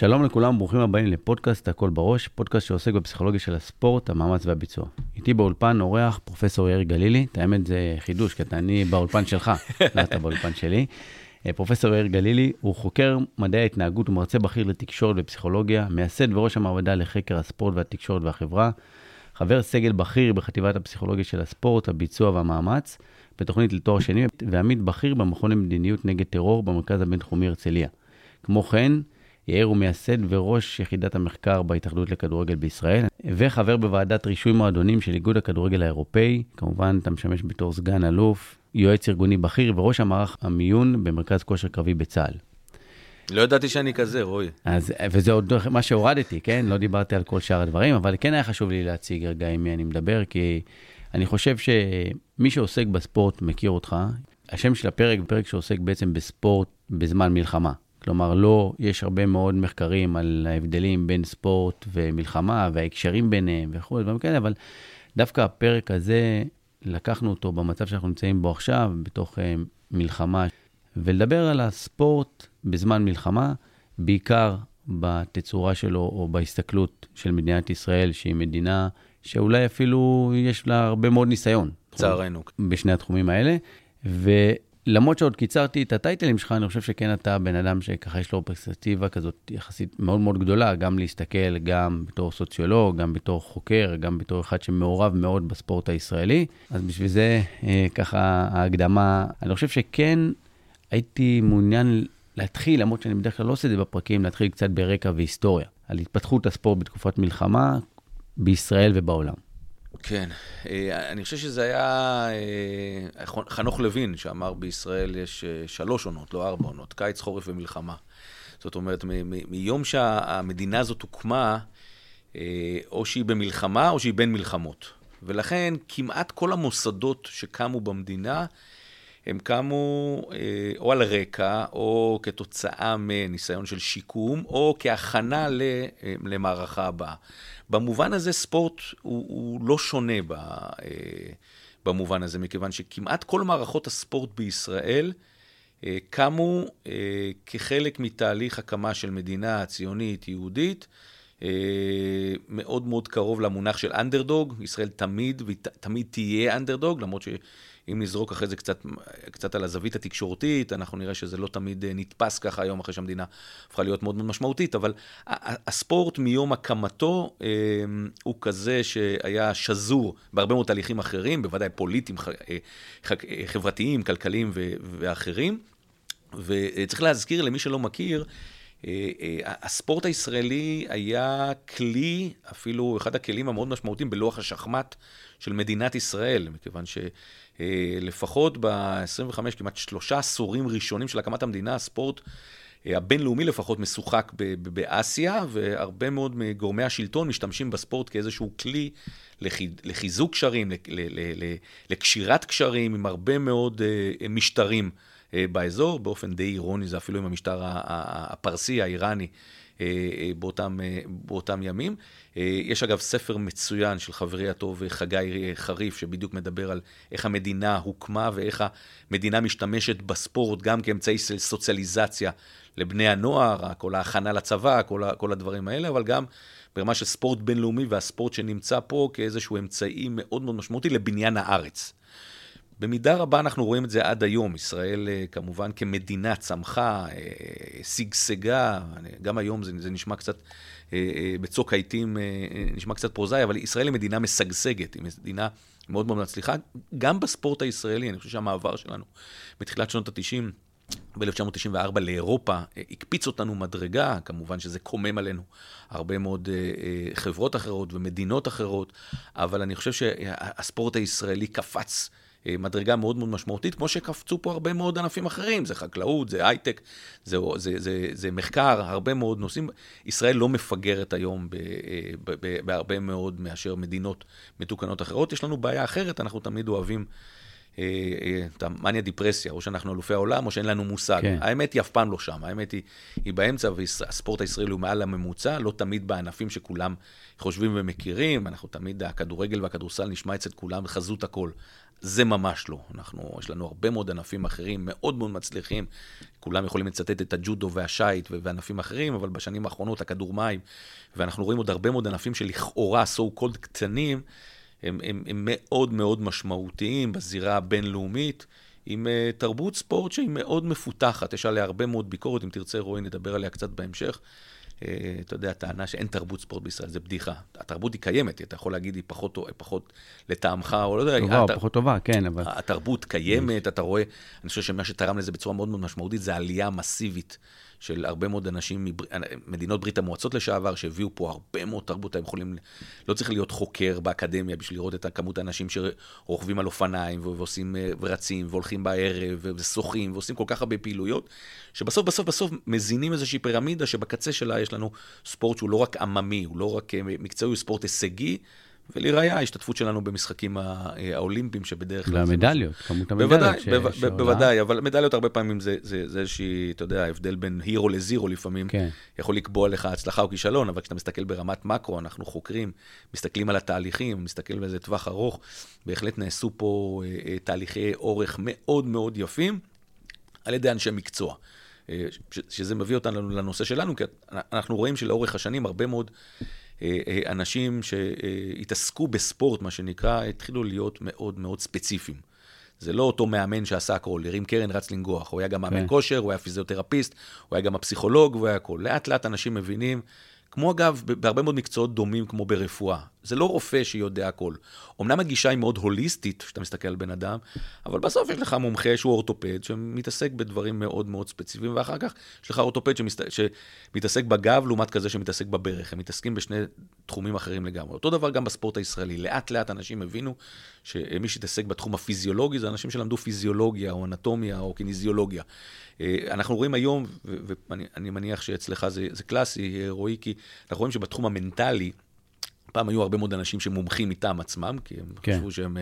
שלום לכולם, ברוכים הבאים לפודקאסט הכל בראש, פודקאסט שעוסק בפסיכולוגיה של הספורט, המאמץ והביצוע. איתי באולפן אורח פרופסור יאיר גלילי, את האמת זה חידוש, כי אני באולפן שלך, לא אתה באולפן שלי. פרופסור יאיר גלילי הוא חוקר מדעי ההתנהגות ומרצה בכיר לתקשורת ופסיכולוגיה, מייסד וראש המעבדה לחקר הספורט והתקשורת והחברה, חבר סגל בכיר בחטיבת הפסיכולוגיה של הספורט, הביצוע והמאמץ, בתוכנית לתואר שני, ועמית בכיר במכון למדיניות נגד טרור במרכז הבינתחומי הרצליה. כמו כן, יאיר הוא מייסד וראש יחידת המחקר בהתאחדות לכדורגל בישראל, וחבר בוועדת רישוי מועדונים של איגוד הכדורגל האירופאי, כמובן אתה משמש בתור סגן אלוף, יועץ ארגוני בכיר וראש המערך המיון במרכז כושר קרבי בצה"ל. לא ידעתי שאני כזה, רואי. וזה עוד מה שהורדתי, כן? לא דיברתי על כל שאר הדברים, אבל כן היה חשוב לי להציג רגע עם מי אני מדבר, כי אני חושב שמי שעוסק בספורט מכיר אותך. השם של הפרק, פרק שעוסק בעצם בספורט בזמן מלחמה. כלומר, לא, יש הרבה מאוד מחקרים על ההבדלים בין ספורט ומלחמה, וההקשרים ביניהם וכו', וכן, אבל דווקא הפרק הזה, לקחנו אותו במצב שאנחנו נמצאים בו עכשיו, בתוך מלחמה, ולדבר על הספורט בזמן מלחמה, בעיקר בתצורה שלו או בהסתכלות של מדינת ישראל, שהיא מדינה שאולי אפילו יש לה הרבה מאוד ניסיון. צערנו. בשני התחומים האלה, ולמרות שעוד קיצרתי את הטייטלים שלך, אני חושב שכן אתה בן אדם שככה יש לו פרספקטיבה כזאת יחסית מאוד מאוד גדולה, גם להסתכל, גם בתור סוציולוג, גם בתור חוקר, גם בתור אחד שמעורב מאוד בספורט הישראלי. אז בשביל זה, ככה ההקדמה, אני חושב שכן הייתי מעוניין להתחיל, למרות שאני בדרך כלל לא עושה את זה בפרקים, להתחיל קצת ברקע והיסטוריה, על התפתחות הספורט בתקופת מלחמה, בישראל ובעולם. כן, אני חושב שזה היה חנוך לוין, שאמר בישראל יש 3 עונות, לא 4 עונות, קיץ, חורף ומלחמה. זאת אומרת, מיום שהמדינה הזאת הוקמה, או שהיא במלחמה או שהיא בין מלחמות. ולכן כמעט כל המוסדות שקמו במדינה, הם קמו או על הרקע, או כתוצאה מניסיון של שיקום, או כהכנה למערכה הבאה. במובן הזה ספורט הוא לא שונה במובן הזה, מכיוון שכמעט כל מערכות הספורט בישראל קמו כחלק מתהליך הקמה של מדינה ציונית יהודית, מאוד מאוד קרוב למונח של אנדרדוג. ישראל תמיד ותמיד תהיה אנדרדוג, למרות שאם נזרוק אחרי זה קצת על הזווית התקשורתית, אנחנו נראה שזה לא תמיד נתפס ככה היום אחרי שהמדינה הפכה להיות מאוד מאוד משמעותית, אבל הספורט מיום הקמתו הוא כזה שהיה שזור בהרבה מאוד תהליכים אחרים, בוודאי פוליטיים, חברתיים, כלכליים ואחרים, וצריך להזכיר למי שלא מכיר, הספורט הישראלי היה כלי, אפילו אחד הכלים המאוד משמעותיים בלוח השחמט של מדינת ישראל, מכיוון שלפחות ב-25, כמעט 3 עשורים ראשונים של הקמת המדינה, הספורט הבינלאומי לפחות משוחק באסיה, והרבה מאוד מגורמי השלטון משתמשים בספורט כאיזשהו כלי לחיזוק קשרים, לקשירת קשרים עם הרבה מאוד משטרים באזור, באופן די אירוני, זה אפילו עם המשטר הפרסי, האיראני, באותם ימים. יש אגב ספר מצוין של חברי הטוב חגי חריף, שבדיוק מדבר על איך המדינה הוקמה, ואיך המדינה משתמשת בספורט, גם כאמצעי סוציאליזציה לבני הנוער, כל ההכנה לצבא, כל הדברים האלה, אבל גם ברמה של ספורט בינלאומי, והספורט שנמצא פה כאיזשהו אמצעי מאוד מאוד משמעותי לבניין הארץ. במידה רבה אנחנו רואים את זה עד היום. ישראל כמובן כמדינה צמחה, סגסגה, גם היום זה נשמע קצת, בצוק העיתים נשמע קצת פרוזאי, אבל ישראל היא מדינה מסגסגת, היא מדינה מאוד מאוד מצליחה, גם בספורט הישראלי. אני חושב שהמעבר שלנו בתחילת שנות ה-90, ב-1994 לאירופה, הקפיץ אותנו מדרגה, כמובן שזה קומם עלינו הרבה מאוד חברות אחרות ומדינות אחרות, אבל אני חושב שהספורט הישראלי קפץ מדרגה מאוד מאוד משמעותית, כמו שקפצו פה הרבה מאוד ענפים אחרים, זה חקלאות, זה הייטק, זה מחקר, הרבה מאוד נושאים. ישראל לא מפגרת היום בהרבה מאוד מאשר מדינות מתוקנות אחרות. יש לנו בעיה אחרת, אנחנו תמיד אוהבים מניה דיפרסיה, או שאנחנו אלופי העולם, או שאין לנו מושג. האמת היא אף פעם לא שם, האמת היא באמצע, והספורט הישראלי הוא מעל הממוצע, לא תמיד בענפים שכולם חושבים ומכירים, אנחנו תמיד, הכדורגל והכדורסל נשמע אצל כולם, חזות הכל. זה ממש לא. יש לנו הרבה מאוד ענפים אחרים, מאוד מאוד מצליחים, כולם יכולים לצטט את הג'ודו והשייט וענפים אחרים, אבל בשנים האחרונות הכדור מים, ואנחנו רואים עוד הרבה מאוד ענפים שלכאורה, so called קטנים, הם מאוד מאוד משמעותיים בזירה הבינלאומית, עם תרבות ספורט שהיא מאוד מפותחת, יש עליה הרבה מאוד ביקורת, אם תרצה רואי נדבר עליה קצת בהמשך, אתה יודע, הטענה שאין תרבות ספורט בישראל, זה בדיחה. התרבות היא קיימת, אתה יכול להגיד, היא פחות לטעמך, או לא יודע. טובה, פחות טובה, כן, אבל... התרבות קיימת, אתה רואה, אני חושב שמה שתרם לזה בצורה מאוד מאוד משמעותית, זה עלייה מסיבית של הרבה מאוד אנשים, מדינות ברית המועצות לשעבר, שהביאו פה הרבה מאוד תרבות, הם יכולים, לא צריך להיות חוקר באקדמיה, בשביל לראות את כמות האנשים שרוכבים על אופניים, ועושים ורצים, והולכים בערב, ושוחים, ועושים כל כך הרבה פעילויות, שבסוף, בסוף, בסוף מזינים איזושהי פירמידה, שבקצה שלה יש לנו ספורט שהוא לא רק עממי, הוא לא רק מקצועי, הוא ספורט הישגי, ולראיה, ההשתתפות שלנו במשחקים האולימפיים, שבדרך כלל... והמדליות, כמות המדליות. בוודאי, אבל מדליות הרבה פעמים זה איזושהי, אתה יודע, ההבדל בין הירו לזירו לפעמים, יכול לקבוע לך הצלחה או כישלון, אבל כשאתה מסתכל ברמת מקרו, אנחנו חוקרים, מסתכלים על התהליכים, מסתכלים באיזה טווח ארוך, בהחלט נעשו פה תהליכי אורך מאוד מאוד יפים, על ידי אנשי מקצוע. שזה מביא אותנו לנושא שלנו, כי אנחנו רואים שלאורך השנים הרבה מאוד אנשים שהתעסקו בספורט, מה שנקרא, התחילו להיות מאוד מאוד ספציפיים. זה לא אותו מאמן שעשה הכל, הרים קרן, רץ לנגוח. הוא היה גם מאמן כושר, הוא היה פיזיותרפיסט, הוא היה גם הפסיכולוג, הוא היה הכל. לאט לאט אנשים מבינים, כמו אגב, בהרבה מאוד מקצועות דומים כמו ברפואה. זה לא רופא שיודע הכל. אמנם הגישה היא מאוד הוליסטית, שאתה מסתכל על בן אדם, אבל בסוף יש לך מומחה שהוא אורתופד, שמתעסק בדברים מאוד מאוד ספציפיים, ואחר כך יש לך אורתופד שמתעסק בגב, לעומת כזה שמתעסק בברך. הם מתעסקים בשני תחומים אחרים לגמרי. אותו דבר גם בספורט הישראלי. לאט לאט אנשים הבינו שמי שתעסק בתחום הפיזיולוגי, זה אנשים שלמדו פיזיולוגיה, או אנטומיה, או קינזיולוגיה. אנחנו רואים היום, ואני מניח שאצלך זה קלאסי, רואי, כי אנחנו רואים שבתחום המנטלי, פעם היו הרבה מאוד אנשים שמומחים איתם עצמם, כי הם חשבו שהם...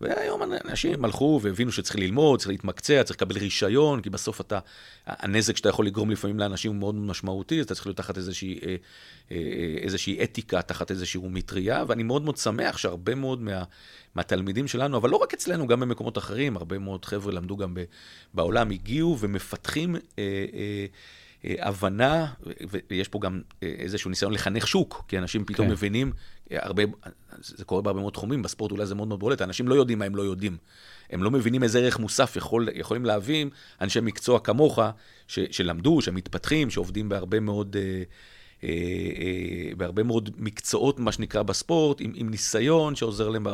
והיום אנשים הלכו והבינו שצריך ללמוד, צריך להתמקצע, צריך לקבל רישיון, כי בסוף אתה... הנזק שאתה יכול לגרום לפעמים לאנשים הוא מאוד משמעותי, אז אתה צריך להיות תחת איזושהי אתיקה, תחת איזושהי מטריה, ואני מאוד מאוד שמח שהרבה מאוד מהתלמידים שלנו, אבל לא רק אצלנו, גם במקומות אחרים, הרבה מאוד חבר'ה למדו גם בעולם, הגיעו ומפתחים... הבנה, ויש פה גם איזשהו ניסיון לחנך שוק, כי אנשים פתאום מבינים, הרבה, זה קורה בהרבה מאוד תחומים, בספורט אולי זה מאוד מאוד בולט, האנשים לא יודעים מה הם לא יודעים, הם לא מבינים איזה ערך מוסף יכולים להביא אנשי מקצוע כמוך, שלמדו, שמתפתחים, שעובדים בהרבה מאוד מקצועות, מה שנקרא בספורט, עם ניסיון שעוזר להם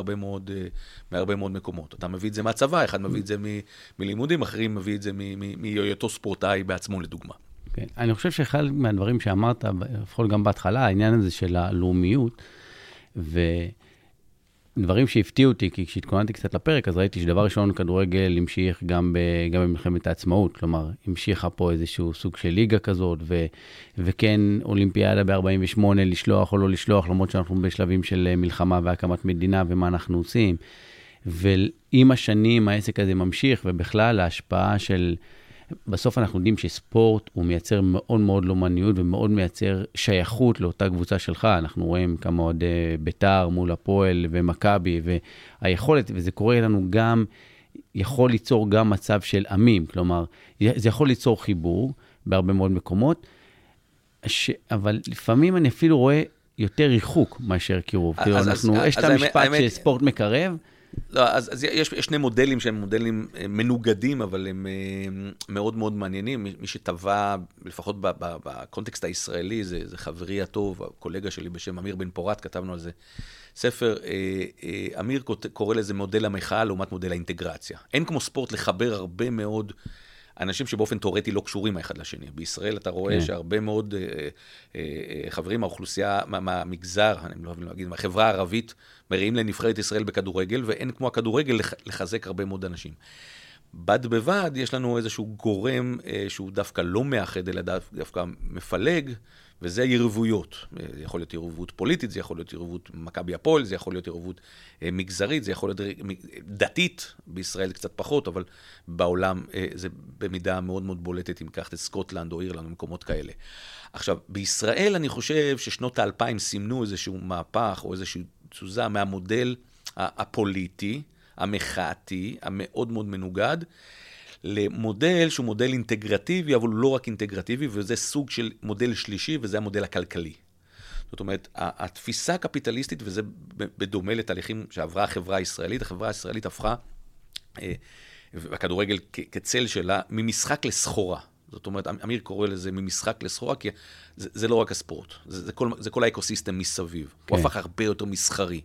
בהרבה מאוד מקומות. אתה מביא את זה מהצבא, אחד מביא את זה מלימודים, אחרים מביא את זה מהיותו ספורטאי בעצמו, לדוגמה. אני חושב שאחד מהדברים שאמרת, לפחות גם בהתחלה, העניין הזה של הלאומיות, ודברים שהפתיעו אותי, כי כשהתכוננתי קצת לפרק, אז ראיתי שדבר ראשון, כדורגל המשיך גם במלחמת העצמאות, כלומר, המשיכה פה איזשהו סוג של ליגה כזאת, וכן אולימפיאדה ב-48, לשלוח או לא לשלוח, למרות שאנחנו בשלבים של מלחמה והקמת מדינה, ומה אנחנו עושים, ועם השנים העסק הזה ממשיך, ובכלל ההשפעה של... בסוף אנחנו יודעים שספורט הוא מייצר מאוד מאוד לומניות ומאוד מייצר שייכות לאותה קבוצה שלך. אנחנו רואים כמה עוד ביתר מול הפועל ומכבי, והיכולת, וזה קורה לנו גם, יכול ליצור גם מצב של עמים, כלומר, זה יכול ליצור חיבור בהרבה מאוד מקומות, אבל לפעמים אני אפילו רואה יותר ריחוק מאשר קירוב. יש את המשפט שספורט מקרב, לא, אז יש שני מודלים שהם מודלים מנוגדים, אבל הם מאוד מאוד מעניינים. מי שטבע, לפחות בקונטקסט הישראלי, זה חברי הטוב, הקולגה שלי בשם אמיר בן פורת, כתבנו על זה ספר. אמיר קורא לזה מודל המחאה לעומת מודל האינטגרציה. אין כמו ספורט לחבר הרבה מאוד אנשים שבאופן תיאורטי לא קשורים האחד לשני. בישראל אתה רואה שהרבה מאוד חברים, האוכלוסייה, מהמגזר, אני לא אגיד, מהחברה הערבית, מראים לנבחרת ישראל בכדורגל, ואין כמו הכדורגל לחזק הרבה מאוד אנשים. בד בבד יש לנו איזשהו גורם שהוא דווקא לא מאחד, אלא דווקא מפלג, וזה יריבויות. יכול להיות יריבות פוליטית, זה יכול להיות יריבות מכבי הפועל, זה יכול להיות יריבות מגזרית, זה יכול להיות דתית, בישראל קצת פחות, אבל בעולם זה במידה מאוד מאוד בולטת, אם כך את סקוטלנד או אירלנד, במקומות כאלה. עכשיו, בישראל אני חושב ששנות ה-2000 סימנו איזשהו מהפך או איזשהו תזוזה מהמודל הפוליטי, המחאתי, המאוד מאוד מנוגד, למודל שהוא מודל אינטגרטיבי, אבל הוא לא רק אינטגרטיבי, וזה סוג של מודל שלישי, וזה המודל הכלכלי. זאת אומרת, התפיסה הקפיטליסטית, וזה בדומה לתהליכים שעברה החברה הישראלית, החברה הישראלית הפכה, והכדורגל כצל שלה, ממשחק לסחורה. זאת אומרת, אמיר קורא לזה ממשחק לסחורה, כי זה לא רק הספורט, זה כל האקוסיסטם מסביב. הוא הפך הרבה יותר מסחרי.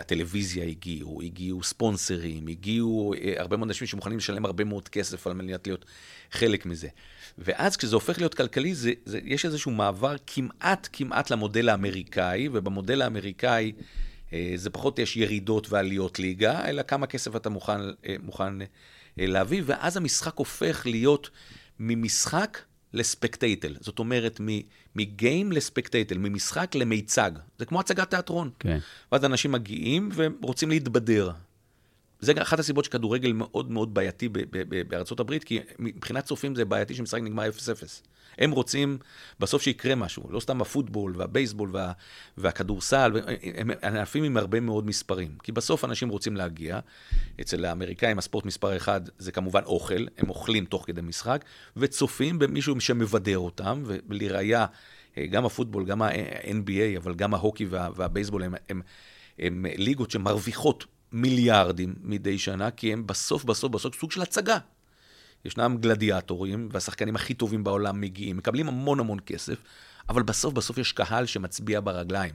הטלוויזיה הגיעו, הגיעו ספונסרים, הגיעו הרבה מאוד אנשים שמוכנים לשלם הרבה מאוד כסף על מנת להיות חלק מזה. ואז כשזה הופך להיות כלכלי, יש איזשהו מעבר כמעט למודל האמריקאי, ובמודל האמריקאי זה פחות יש ירידות ועליות ליגה, אלא כמה כסף אתה מוכן להביא, ואז המשחק הופך להיות ממשחק לספקטייטל. זאת אומרת, מגיים לספקטייטל, ממשחק למיצג. זה כמו הצגת תיאטרון. ואז אנשים מגיעים ורוצים להתבדר. זה אחת הסיבות שכדורגל מאוד מאוד בעייתי בארצות הברית, כי מבחינת צופים זה בעייתי שמשחק נגמר 0-0. הם רוצים בסוף שיקרה משהו. לא סתם הפוטבול והבייסבול והכדורסל, הם ענפים עם הרבה מאוד מספרים. כי בסוף אנשים רוצים להגיע. אצל האמריקאים הספורט מספר אחד זה כמובן אוכל, הם אוכלים תוך כדי משחק, וצופים במישהו שמבדר אותם, ולראיה גם הפוטבול, גם ה-NBA, אבל גם ההוקי והבייסבול, הם ליגות שמרוויחות מיליארדים מדי שנה, כי הם בסוף סוג של הצגה. ישנם גלדיאטורים, והשחקנים הכי טובים בעולם מגיעים, מקבלים המון כסף, אבל בסוף יש קהל שמצביע ברגליים.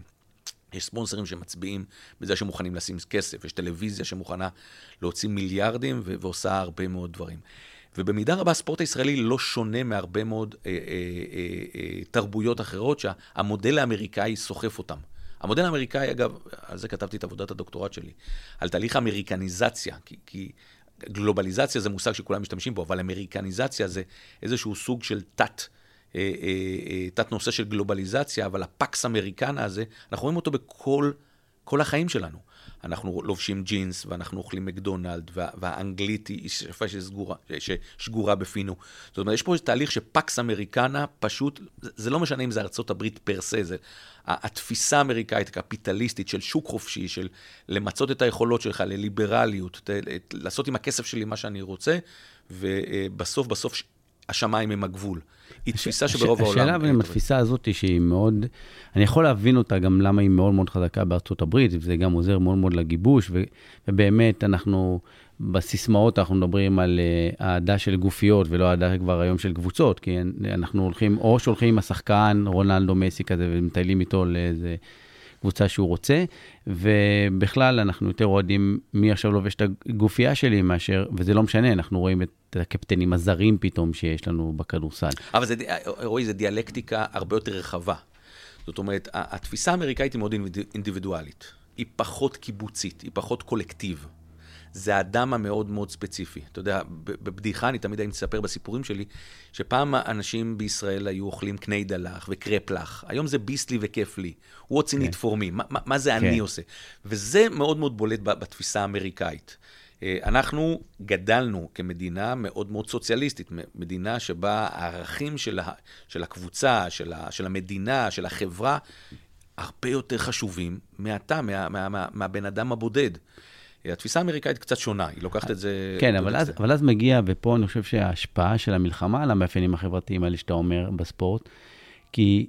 יש ספונסרים שמצביעים בזה שמוכנים לשים כסף, יש טלוויזיה שמוכנה להוציא מיליארדים ועושה הרבה מאוד דברים. ובמידה רבה הספורט הישראלי לא שונה מהרבה מאוד תרבויות אחרות שהמודל האמריקאי סוחף אותם. המודל האמריקאי, אגב, על זה כתבתי את עבודת הדוקטורט שלי, על תהליך אמריקניזציה, כי גלובליזציה זה מושג שכולם משתמשים בו, אבל אמריקניזציה זה איזשהו סוג של תת נושא של גלובליזציה, אבל הפקס אמריקנה הזה, אנחנו רואים אותו בכל החיים שלנו. אנחנו לובשים ג'ינס, ואנחנו אוכלים מקדונלד, והאנגלית היא שפה ששגורה בפינו. זאת אומרת, יש פה תהליך שפקס אמריקנה פשוט, זה לא משנה אם זה ארצות הברית פרסה, זה התפיסה האמריקאית, הקפיטליסטית, של שוק חופשי, של למצות את היכולות שלך, לליברליות, לעשות עם הכסף שלי מה שאני רוצה, ובסוף השמיים הם הגבול. היא תפיסה שברוב העולם... השאלה עם התפיסה הזאת שהיא מאוד... אני יכול להבין אותה גם למה היא מאוד מאוד חזקה בארצות הברית, וזה גם עוזר מאוד מאוד לגיבוש, ובאמת אנחנו... בסיסמאות אנחנו מדברים על העדה של גופיות, ולא העדה כבר היום של קבוצות, כי אנחנו הולכים, או שהולכים עם השחקן, רונלדו מסי כזה, ומטיילים איתו לאיזה קבוצה שהוא רוצה, ובכלל אנחנו יותר רואים מי עכשיו לובש את הגופייה שלי מאשר, וזה לא משנה, אנחנו רואים את הקפטנים הזרים פתאום שיש לנו בכדורסל. אבל זה, רואי, זה דיאלקטיקה הרבה יותר רחבה. זאת אומרת, התפיסה האמריקאית היא מאוד אינדיבידואלית, היא פחות קיבוצית, היא פחות קולקטיב. זה האדם המאוד מאוד ספציפי. אתה יודע, בבדיחה, אני תמיד מספר בסיפורים שלי, שפעם האנשים בישראל היו אוכלים קני דלח וקרפלח. היום זה ביסלי וכיף לי. הוא רוצה נתפורמי. מה זה אני עושה? וזה מאוד מאוד בולט בתפיסה האמריקאית. אנחנו גדלנו כמדינה מאוד מאוד סוציאליסטית, מדינה שבה הערכים של הקבוצה, של המדינה, של החברה, הרבה יותר חשובים מהבן אדם הבודד. התפיסה האמריקאית קצת שונה, היא לוקחת את זה... כן, אבל אז מגיע, ופה אני חושב שההשפעה של המלחמה על המאפיינים החברתיים האלה שאתה אומר בספורט, כי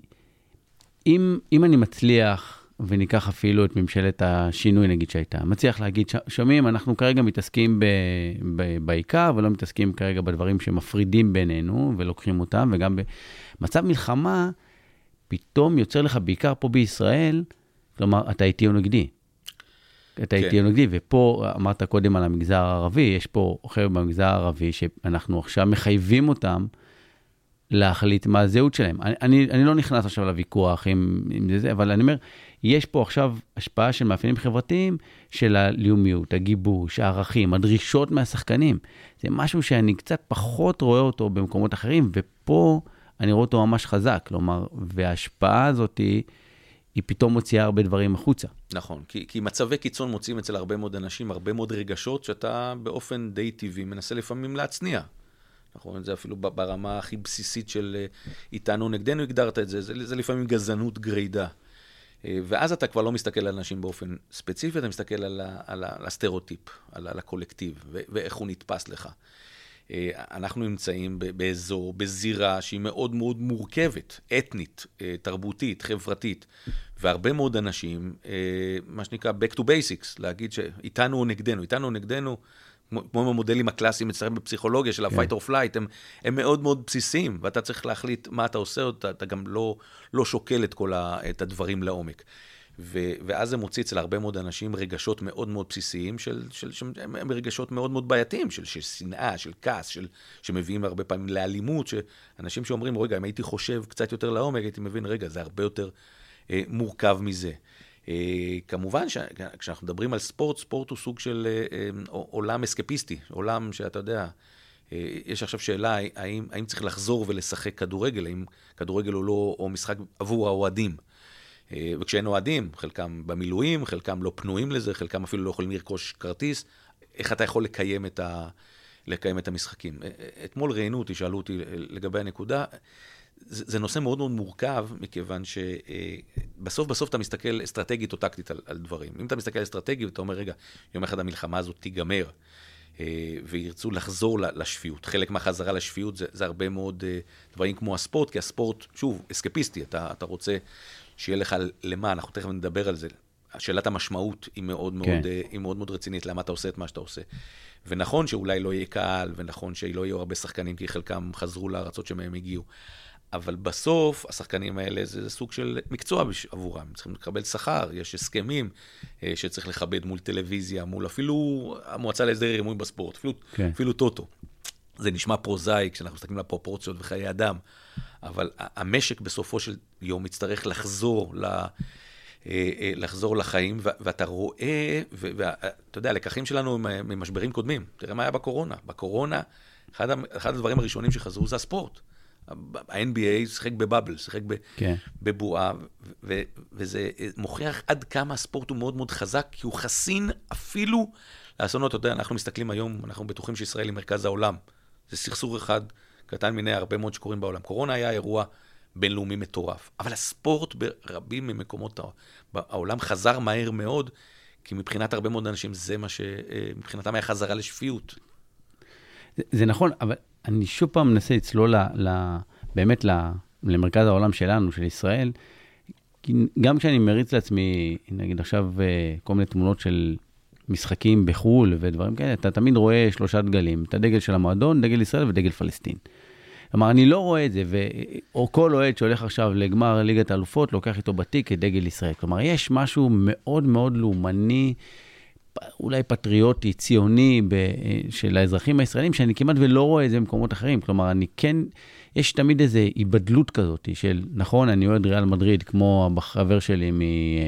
אם אני מצליח, וניקח אפילו את ממשלת השינוי, נגיד שהייתה, מצליח להגיד, שומעים, אנחנו כרגע מתעסקים בעיקר, ולא מתעסקים כרגע בדברים שמפרידים בינינו, ולוקחים אותם, וגם במצב מלחמה, פתאום יוצר לך בעיקר פה בישראל, כלומר, אתה איתי או נגדי. אתה איתי נגדי, ופה אמרת קודם על המגזר הערבי, יש פה חבר במגזר הערבי שאנחנו עכשיו מחייבים אותם להחליט מה הזהות שלהם. אני לא נכנס עכשיו לוויכוח עם זה, אבל אני אומר, יש פה עכשיו השפעה של מאפיינים חברתיים, של הלאומיות, הגיבוש, הערכים, הדרישות מהשחקנים. זה משהו שאני קצת פחות רואה אותו במקומות אחרים, ופה אני רואה אותו ממש חזק, כלומר, וההשפעה הזאת היא פתאום מוציאה הרבה דברים החוצה. נכון, כי מצבי קיצון מוצאים אצל הרבה מאוד אנשים, הרבה מאוד רגשות, שאתה באופן די טבעי מנסה לפעמים להצניע. נכון, זה אפילו ברמה הכי בסיסית של איתנו נגדנו, הגדרת את זה, זה לפעמים גזענות גרידה. ואז אתה כבר לא מסתכל על אנשים באופן ספציפי, אתה מסתכל על הסטריאוטיפ, על הקולקטיב, ואיך הוא נתפס לך. אנחנו נמצאים באזור, בזירה שהיא מאוד מאוד מורכבת, אתנית, תרבותית, חברתית, והרבה מאוד אנשים, מה שנקרא back to basics, להגיד שאיתנו או נגדנו, איתנו או נגדנו, כמו המודלים הקלאסיים אצלכם בפסיכולוגיה של ה-fight or flight, הם מאוד מאוד בסיסיים, ואתה צריך להחליט מה אתה עושה, אתה גם לא שוקל את הדברים לעומק. ואז זה מוציא אצל הרבה מאוד אנשים רגשות מאוד מאוד בסיסיים, הם רגשות מאוד מאוד בעייתיים, של שנאה, של כעס, שמביאים הרבה פעמים לאלימות, שאנשים שאומרים, רגע, אם הייתי חושב קצת יותר לעומק, הייתי מבין, רגע, זה הרבה יותר מורכב מזה. כמובן כשאנחנו מדברים על ספורט, ספורט הוא סוג של עולם אסקפיסטי, עולם שאתה יודע, יש עכשיו שאלה האם צריך לחזור ולשחק כדורגל, האם כדורגל הוא לא, או משחק עבור האוהדים. וכשאין אוהדים, חלקם במילואים, חלקם לא פנויים לזה, חלקם אפילו לא יכולים לרכוש כרטיס, איך אתה יכול לקיים את המשחקים? אתמול ראיינו אותי, שאלו אותי לגבי הנקודה, זה נושא מאוד מאוד מורכב, מכיוון שבסוף אתה מסתכל אסטרטגית או טקטית על דברים. אם אתה מסתכל אסטרטגית ואתה אומר, רגע, יום אחד המלחמה הזאת תיגמר, וירצו לחזור לשפיות. חלק מהחזרה לשפיות זה הרבה מאוד דברים כמו הספורט, כי הספורט, שוב, אסקפיסטי, אתה רוצה שיהיה לך למה, אנחנו תכף נדבר על זה. שאלת המשמעות היא מאוד מאוד רצינית, למה אתה עושה את מה שאתה עושה. ונכון שאולי לא יהיה קהל, ונכון שלא יהיו הרבה שחקנים, כי חלקם חזרו לארצות שמהם הגיעו. אבל בסוף, השחקנים האלה זה סוג של מקצוע עבורם. צריכים לקבל שכר, יש הסכמים שצריך לכבד מול טלוויזיה, מול אפילו המועצה להסדר הימורים בספורט, אפילו טוטו. זה נשמע פרוזאי כשאנחנו מסתכלים לפרופורציות וחיי אדם, אבל המשק בסופו של יום יצטרך לחזור לחיים, ואתה רואה, ואתה יודע, הלקחים שלנו ממשברים קודמים. תראה מה היה בקורונה. בקורונה, אחד הדברים הראשונים שחזרו זה הספורט. ה-NBA שחק בבבל, שחק בבועה, וזה מוכיח עד כמה הספורט הוא מאוד מאוד חזק, כי הוא חסין אפילו לאסונות. אתה יודע, אנחנו מסתכלים היום, אנחנו בטוחים שישראל היא מרכז העולם. זה סכסוך אחד קטן מיני הרבה מאוד שקורים בעולם. קורונה היה אירוע בינלאומי מטורף, אבל הספורט ברבים ממקומות העולם חזר מהר מאוד, כי מבחינת הרבה מאוד אנשים זה מה שמבחינתם היה חזרה לשפיות. זה נכון, אבל אני שוב פעם מנסה לצלול באמת למרכז העולם שלנו, של ישראל, גם כשאני מריץ לעצמי, נגיד עכשיו, כל מיני תמונות של משחקים בחול ודברים כאלה, אתה תמיד רואה שלושה דגלים, את הדגל של המועדון, דגל ישראל ודגל פלסטין. כלומר, אני לא רואה את זה, או כל אוהד שהולך עכשיו לגמר ליגת האלופות, לוקח איתו בתיק את דגל ישראל. כלומר, יש משהו מאוד מאוד לאומני, אולי פטריוטי, ציוני, של האזרחים הישראלים, שאני כמעט ולא רואה את זה במקומות אחרים. כלומר, אני כן, יש תמיד איזו היבדלות כזאת של, נכון, אני אוהד ריאל מדריד, כמו החבר שלי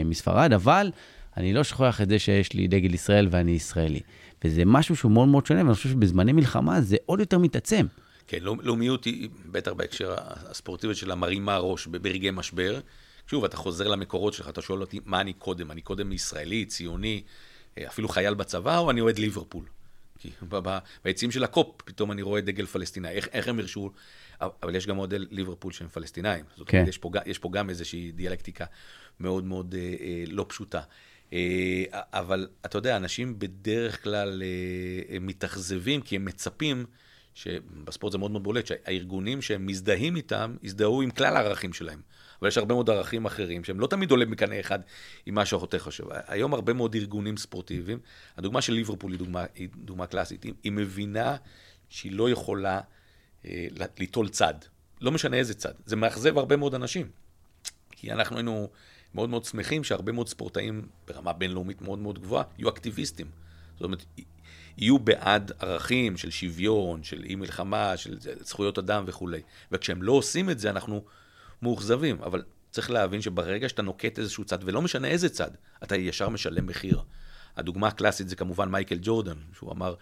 מספרד, אבל אני לא שוכח את זה שיש לי דגל ישראל ואני ישראלי. וזה משהו שהוא מאוד מאוד שונה, ואני חושב שבזמני מלחמה זה עוד יותר מתעצם. כן, לאומיות היא בטח בהקשר הספורטיבית של המרימה הראש ברגעי משבר. שוב, אתה חוזר למקורות שלך, אתה שואל אותי, מה אני קודם? אני קודם ישראלי, ציוני, אפילו חייל בצבא, או אני אוהד ליברפול? כי ביציעים של הקופ, פתאום אני רואה דגל פלסטיני. איך הם הרשו? אבל יש גם עוד ליברפול שהם פלסטינאים. זאת אומרת, יש פה גם איזושהי דיאלקטיקה מאוד מאוד לא פשוטה. אבל אתה יודע, אנשים בדרך כלל מתאכזבים, כי הם מצפים, שבספורט זה מאוד מאוד בולט, שהארגונים שהם מזדהים איתם, יזדהו עם כלל הערכים שלהם. אבל יש הרבה מאוד ערכים אחרים, שהם לא תמיד עולים מקנה אחד עם מה שאחותך חושב. היום הרבה מאוד ארגונים ספורטיביים, הדוגמה של ליברפול היא דוגמה קלאסית, היא מבינה שהיא לא יכולה ליטול צד. לא משנה איזה צד. זה מאכזב הרבה מאוד אנשים. כי אנחנו היינו מאוד מאוד שמחים, שהרבה מאוד ספורטאים ברמה בינלאומית מאוד מאוד גבוהה, יהיו אקטיביסטים. זאת אומרת, יהיו בעד ערכים של שוויון, של אי מלחמה, של זכויות אדם וכו'. וכשהם לא עושים את זה, אנחנו מאוכזבים. אבל צריך להבין שברגע שאתה נוקט איזשהו צד, ולא משנה איזה צד, אתה ישר משלם מחיר. הדוגמה הקלאסית זה כמובן מייקל ג'ורדן, שהוא אמר,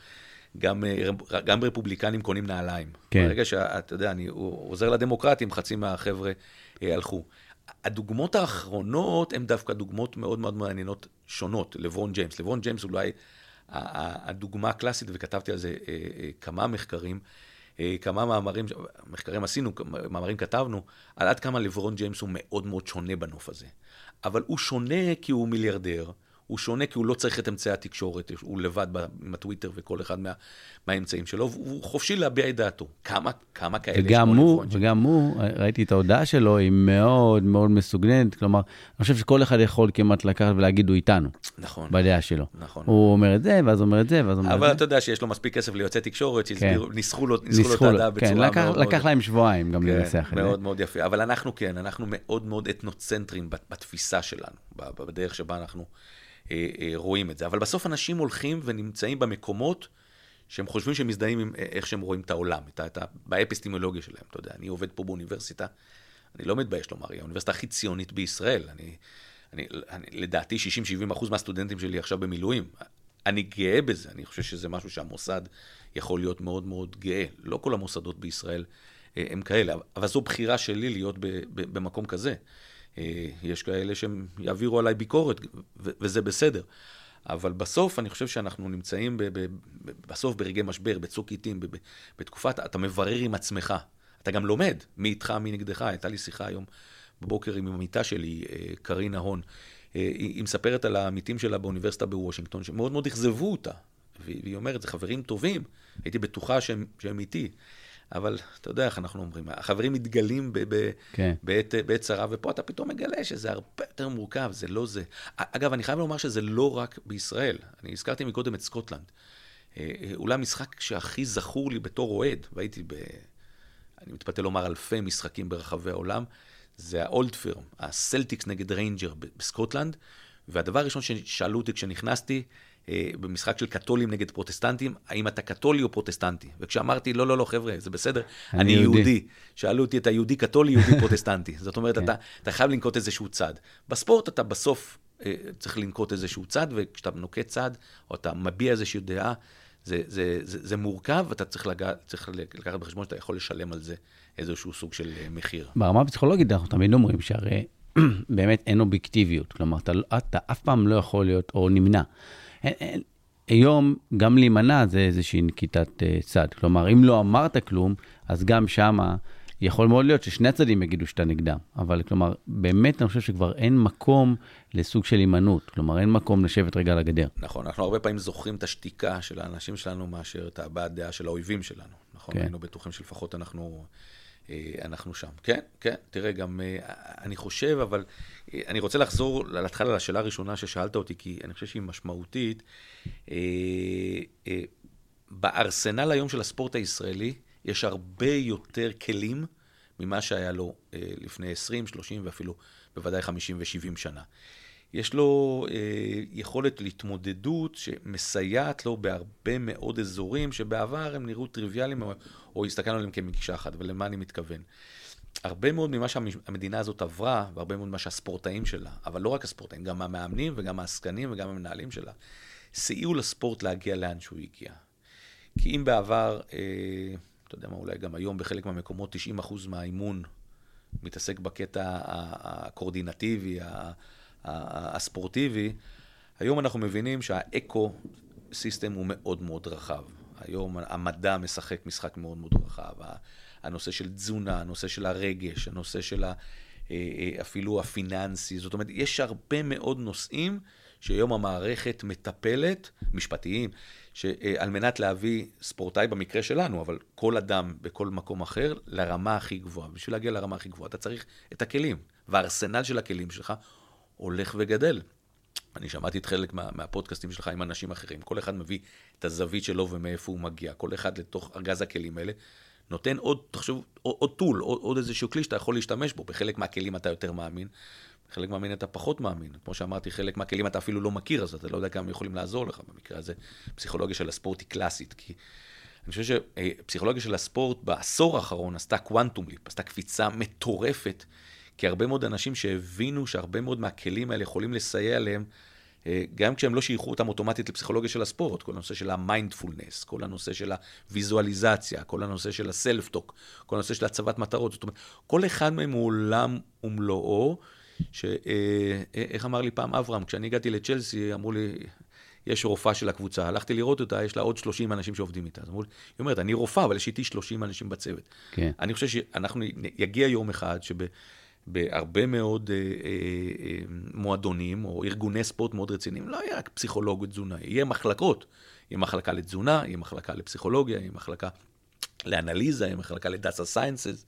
גם רפובליקנים קונים נעליים. ברגע שאתה יודע, אני עוזר לדמוקרטים, חצי מהחבר'ה הלכו. הדוגמות האחרונות הן דווקא דוגמות מאוד מאוד מעניינות שונות, לברון ג'יימס. לברון ג'יימס אולי הדוגמה הקלאסית, וכתבתי על זה כמה מחקרים, כמה מאמרים, מחקרים עשינו, מאמרים כתבנו, על עד כמה לברון ג'יימס הוא מאוד מאוד שונה בנוף הזה. אבל הוא שונה כי הוא מיליארדר, הוא שונה כי הוא לא צריך את אמצעי התקשורת, הוא לבד עם הטוויטר וכל אחד מהאמצעים שלו, הוא חופשי להביע את דעתו. כמה כאלה יש לו? וגם הוא, ראיתי את ההודעה שלו, היא מאוד מאוד מסוגננת, כלומר, אני חושב שכל אחד יכול כמעט לקחת ולהגיד, הוא איתנו. נכון. בדעה שלו. נכון. הוא אומר את זה, ואז אומר את זה, ואז אומר את זה. אבל אתה יודע שיש לו מספיק כסף ליוצא תקשורת, ניסחו לו את הדעה בצורה מאוד... לקח להם שבועיים גם לנסח את זה. מאוד מאוד יפה. אבל אנחנו כן, אנחנו מאוד מאוד אתנוצנטרים בתפיסה שלנו, בדרך שבה אנחנו רואים את זה. אבל בסוף אנשים הולכים ונמצאים במקומות שהם חושבים שהם מזדהים עם איך שהם רואים את העולם, את האפיסטימולוגיה שלהם, אתה יודע. אני עובד פה באוניברסיטה, אני לא מתבייש לומר, היא האוניברסיטה הכי ציונית בישראל. לדעתי 60-70% מהסטודנטים שלי עכשיו במילואים. אני גאה בזה, אני חושב שזה משהו שהמוסד יכול להיות מאוד מאוד גאה. לא כל המוסדות בישראל הם כאלה, אבל זו בחירה שלי להיות במקום כזה. יש כאלה שהם יעבירו עליי ביקורת, וזה בסדר. אבל בסוף אני חושב שאנחנו נמצאים בסוף ברגעי משבר, בצוק עיתים, בתקופה, אתה מברר עם עצמך. אתה גם לומד מי איתך, מי נגדך. הייתה לי שיחה היום בבוקר עם המיטה שלי, קרינה הון. היא מספרת על העמיתים שלה באוניברסיטה בוושינגטון, שמאוד מאוד הכזבו אותה. והיא אומרת, זה חברים טובים, הייתי בטוחה שהם איתי. אבל אתה יודע איך אנחנו אומרים, החברים מתגלים בעת צרה, ופה אתה פתאום מגלה שזה הרבה יותר מורכב, זה לא זה. אגב, אני חייב לומר שזה לא רק בישראל. אני הזכרתי מקודם את סקוטלנד. אולי המשחק שהכי זכור לי בתור אוהד, והייתי אני מתפתה לומר אלפי משחקים ברחבי העולם, זה האולד פירם, הסלטיקס נגד ריינג'ר בסקוטלנד, והדבר הראשון ששאלו אותי כשנכנסתי, במשחק של קתולים נגד פרוטסטנטים, האם אתה קתולי או פרוטסטנטי? וכשאמרתי, לא, לא, לא, חבר'ה, זה בסדר, אני יהודי. שאלו אותי, אתה יהודי קתולי, יהודי פרוטסטנטי. זאת אומרת, אתה חייב לנקוט איזשהו צד. בספורט אתה בסוף צריך לנקוט איזשהו צד, וכשאתה נוקט צד, או אתה מביע איזושהי דעה, זה מורכב, ואתה צריך לקחת בחשבון שאתה יכול לשלם על זה איזשהו סוג של מחיר. ברמה הפסיכולוגית, אנחנו תמיד אומרים שהרי באמת אין אובייקטיביות. כלומר, אתה אף פעם לא יכול להיות, או נמנע. היום גם להימנע זה איזושהי נקיטת צד. כלומר, אם לא אמרת כלום, אז גם שם יכול מאוד להיות ששני הצדים יגידו שאתה נגדם. אבל כלומר, באמת אני חושב שכבר אין מקום לסוג של הימנעות. כלומר, אין מקום לשבת רגע על הגדר. נכון, אנחנו הרבה פעמים זוכרים את השתיקה של האנשים שלנו מאשר את הבעת דעה של האויבים שלנו. נכון, היינו בטוחים שלפחות אנחנו שם. כן, כן, תראה גם, אני חושב, אבל אני רוצה לחזור להתחלה לשאלה הראשונה ששאלת אותי, כי אני חושב שהיא משמעותית. בארסנל היום של הספורט הישראלי, יש הרבה יותר כלים ממה שהיה לו לפני 20, 30 ואפילו בוודאי 50 ו-70 שנה. יש לו יכולת להתמודדות שמסייעת לו בהרבה מאוד אזורים שבעבר הם נראו טריוויאליים או הסתכלנו עליהם כמקשה אחת, ולמה אני מתכוון? הרבה מאוד ממה שהמדינה הזאת עברה, והרבה מאוד ממה שהספורטאים שלה, אבל לא רק הספורטאים, גם המאמנים וגם העסקנים וגם המנהלים שלה, סייעו לספורט להגיע לאן שהוא הגיע. כי אם בעבר, אתה יודע מה, אולי גם היום בחלק מהמקומות 90% מהאימון מתעסק בקטע הקורדינטיבי, הספורטיבי, היום אנחנו מבינים שהאקו סיסטם הוא מאוד מאוד רחב. היום המדע משחק משחק מאוד מאוד רחב. הנושא של תזונה, הנושא של הרגש, הנושא של אפילו הפיננסי. זאת אומרת, יש הרבה מאוד נושאים שהיום המערכת מטפלת, משפטיים, שעל מנת להביא ספורטאי במקרה שלנו, אבל כל אדם בכל מקום אחר, לרמה הכי גבוהה. בשביל להגיע לרמה הכי גבוהה, אתה צריך את הכלים. והארסנל של הכלים שלך הולך וגדל. אני שמעתי את חלק מהפודקאסטים שלך עם אנשים אחרים. כל אחד מביא את הזווית שלו ומאיפה הוא מגיע. כל אחד לתוך ארגז הכלים האלה נותן עוד, תחשוב, עוד טול, עוד איזשהו כלי שאתה יכול להשתמש בו. בחלק מהכלים אתה יותר מאמין, בחלק מהמין אתה פחות מאמין. כמו שאמרתי, חלק מהכלים אתה אפילו לא מכיר, אז אתה לא יודע כמה יכולים לעזור לך. במקרה הזה, פסיכולוגיה של הספורט היא קלאסית, כי אני חושב שפסיכולוגיה של הספורט בעשור האחרון עשתה קוונטום ליפ, עשתה קפיצה מטורפת, כי הרבה מאוד אנשים שהבינו שהרבה מאוד מהכלים האלה יכולים לסייע להם גם כשהם לא שייכו אותם אוטומטית לפסיכולוגיה של הספורט, כל הנושא של המיינדפולנס, כל הנושא של הוויזואליזציה, כל הנושא של הסלפטוק, כל הנושא של הצבת מטרות, זאת אומרת, כל אחד מהם הוא עולם ומלואו, איך אמר לי פעם אברהם, כשאני הגעתי לצ'לסי, אמרו לי, יש רופאה של הקבוצה, הלכתי לראות אותה, יש לה עוד 30 אנשים שעובדים איתה, היא אומרת, אני רופאה, אבל יש איתי 30 אנשים בצוות. אני חושב שאנחנו יגיע יום אחד בהרבה מאוד מועדונים, או ארגוני ספורט מאוד רציניים, לא יהיה רק פסיכולוג ותזונה, יהיה מחלקות, יהיה מחלקה לתזונה, יהיה מחלקה לפסיכולוגיה, יהיה מחלקה לאנליזה, יהיה מחלקה לדאטה סיינסס,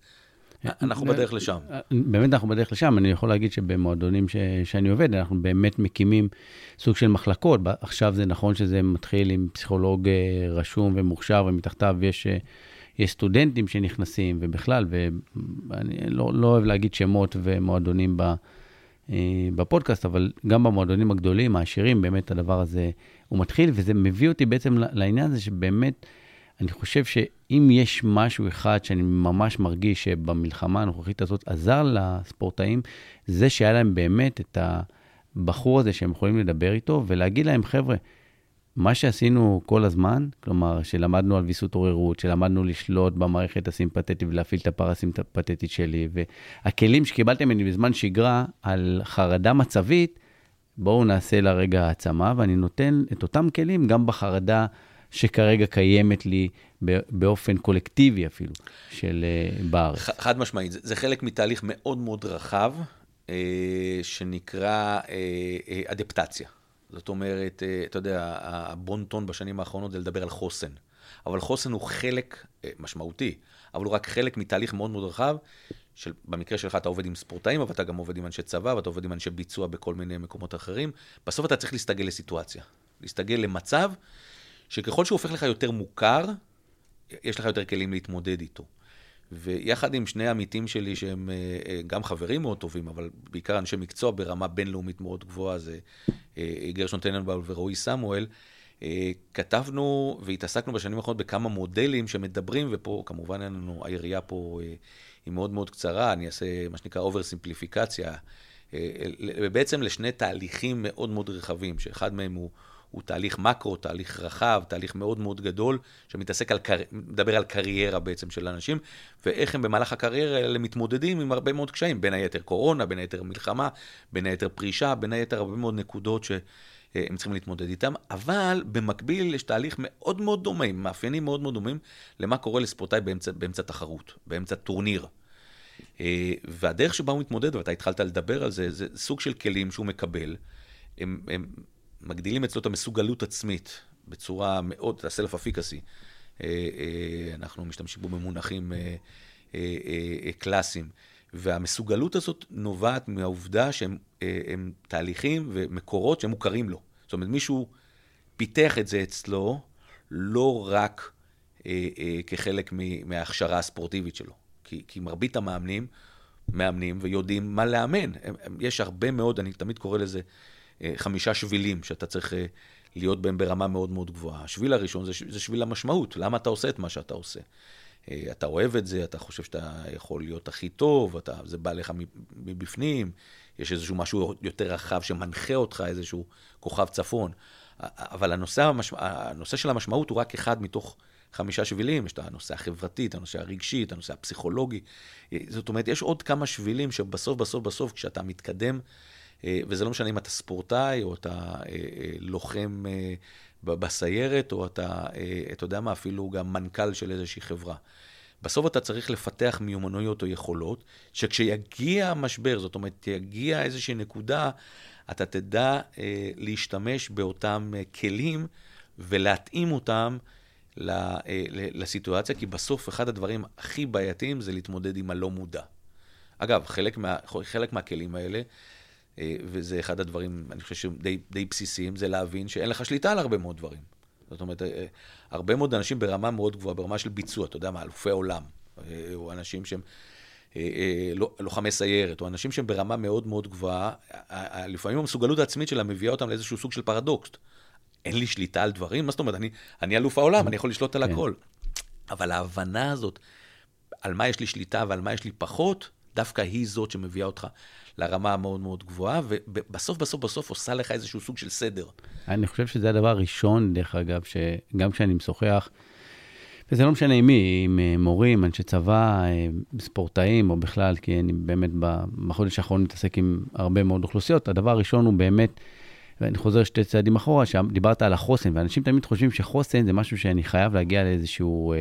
אנחנו בדרך לשם. באמת אנחנו בדרך לשם, אני יכול להגיד שבמועדונים שאני עובד, אנחנו באמת מקימים סוג של מחלקות, עכשיו זה נכון שזה מתחיל עם פסיכולוג רשום ומוכשר, ומתחתיו יש סטודנטים שנכנסים, ובכלל, ואני לא אוהב להגיד שמות ומועדונים בפודקאסט, אבל גם במועדונים הגדולים, העשירים, באמת הדבר הזה הוא מתחיל, וזה מביא אותי בעצם לעניין הזה שבאמת, אני חושב שאם יש משהו אחד שאני ממש מרגיש שבמלחמה הנוכחית הזאת עזר לספורטאים, זה שהיה להם באמת את הבחור הזה שהם יכולים לדבר איתו, ולהגיד להם, חבר'ה, מה שעשינו כל הזמן, כלומר, שלמדנו על ויסות עוררות, שלמדנו לשלוט במערכת הסימפתטית ולהפעיל את הפרסימפתטית שלי, והכלים שקיבלתם ממני בזמן שגרה על חרדה מצבית, בואו נעשה לרגע העצמה, ואני נותן את אותם כלים גם בחרדה שכרגע קיימת לי באופן קולקטיבי אפילו, של בארץ. חד משמעית, זה חלק מתהליך מאוד מאוד רחב, שנקרא אדפטציה. זאת אומרת, אתה יודע, הבונטון בשנים האחרונות זה לדבר על חוסן. אבל חוסן הוא חלק משמעותי, אבל הוא רק חלק מתהליך מאוד מאוד רחב, במקרה שלך אתה עובד עם ספורטאים, אבל אתה גם עובד עם אנשי צבא, ואתה עובד עם אנשי ביצוע בכל מיני מקומות אחרים. בסוף אתה צריך להסתגל לסיטואציה, להסתגל למצב, שככל שהוא הופך לך יותר מוכר, יש לך יותר כלים להתמודד איתו. ויחד עם שני עמיתים שלי, שהם גם חברים מאוד טובים, אבל בעיקר אנשי מקצוע ברמה בינלאומית מאוד גבוהה, זה גרשון טננבאום ורועי סמואל, כתבנו והתעסקנו בשנים האחרונות בכמה מודלים שמדברים, ופה כמובן העירייה פה היא מאוד מאוד קצרה, אני אעשה מה שנקרא אובר סימפליפיקציה, בעצם לשני תהליכים מאוד מאוד רחבים, שאחד מהם הוא תהליך מקרו, תהליך רחב, תהליך מאוד מאוד גדול, שמתעסק מדבר על קריירה בעצם של אנשים, ואיך הם במהלך הקריירה האלה מתמודדים עם הרבה מאוד קשיים, בין היתר קורונה, בין היתר מלחמה, בין היתר פרישה, בין היתר הרבה מאוד נקודות שהם צריכים להתמודד איתם, אבל במקביל יש תהליך מאוד מאוד דומה, מאפיינים מאוד מאוד דומים, למה קורה לספורטאי באמצע תחרות, באמצע טורניר. והדרך שבה הוא מתמודד, ואתה התחלת לדבר על זה, זה סוג של כלים שהוא מקבל, הם מגדילים אצלו את המסוגלות עצמית, בצורה מאוד, את הסלף-אפיקסי. אנחנו משתמשים בו במונחים קלאסיים. והמסוגלות הזאת נובעת מהעובדה שהם תהליכים ומקורות שהם מוכרים לו. זאת אומרת, מישהו פיתח את זה אצלו, לא רק כחלק מההכשרה הספורטיבית שלו. כי מרבית המאמנים, מאמנים ויודעים מה לאמן. יש הרבה מאוד, אני תמיד קורא לזה, 5 שבילים שאתה צריך להיות בהם ברמה מאוד מאוד גבוהה. השביל הראשון זה שביל המשמעות. למה אתה עושה את מה שאתה עושה? אתה אוהב את זה, אתה חושב שאתה יכול להיות הכי טוב, זה בא לך מבפנים, יש איזשהו משהו יותר רחב שמנחה אותך, איזשהו כוכב צפון. אבל הנושא של המשמעות הוא רק אחד מתוך 5 שבילים. יש את הנושא החברתי, את הנושא הרגשי, את הנושא הפסיכולוגי. זאת אומרת, יש עוד כמה שבילים שבסוף, בסוף, בסוף, כשאתה מתקדם, וזה לא משנה אם אתה ספורטאי, או אתה לוחם בסיירת, או אתה יודע מה, אפילו גם מנכ"ל של איזושהי חברה. בסוף אתה צריך לפתח מיומנויות או יכולות, שכשיגיע המשבר, זאת אומרת, יגיע איזושהי נקודה, אתה תדע להשתמש באותם כלים, ולהתאים אותם לסיטואציה, כי בסוף אחד הדברים הכי בעייתיים, זה להתמודד עם הלא מודע. אגב, חלק מהכלים האלה, וזה אחד הדברים, אני חושב שדי בסיסיים, זה להבין שאין לך שליטה על הרבה מאוד דברים. זאת אומרת, הרבה מאוד אנשים ברמה מאוד גבוהה, ברמה של ביצוע, אתה יודע מה, אלופי עולם, או אנשים שהם לוחמי סיירת, או אנשים שהם ברמה מאוד מאוד גבוהה, לפעמים המסוגלות העצמית שלה מביאה אותם לאיזשהו סוג של פרדוקס. אין לי שליטה על דברים, מה זאת אומרת? אני אלוף העולם, אני יכול לשלוט על הכל. אבל ההבנה הזאת, על מה יש לי שליטה ועל מה יש לי פחות, דווקא היא זאת שמביאה אותך לרמה מאוד מאוד גבוהה, ובסוף בסוף בסוף עושה לך איזשהו סוג של סדר. אני חושב שזה הדבר הראשון, דרך אגב, שגם כשאני משוחח, וזה לא משנה מי, עם מורים, אנשי צבא, ספורטאים, או בכלל, כי אני באמת בחודש האחרון מתעסק עם הרבה מאוד אוכלוסיות, הדבר הראשון הוא באמת, ואני חוזר שתי צעדים אחורה, שדיברת על החוסן, ואנשים תמיד חושבים שחוסן זה משהו שאני חייב להגיע לאיזשהו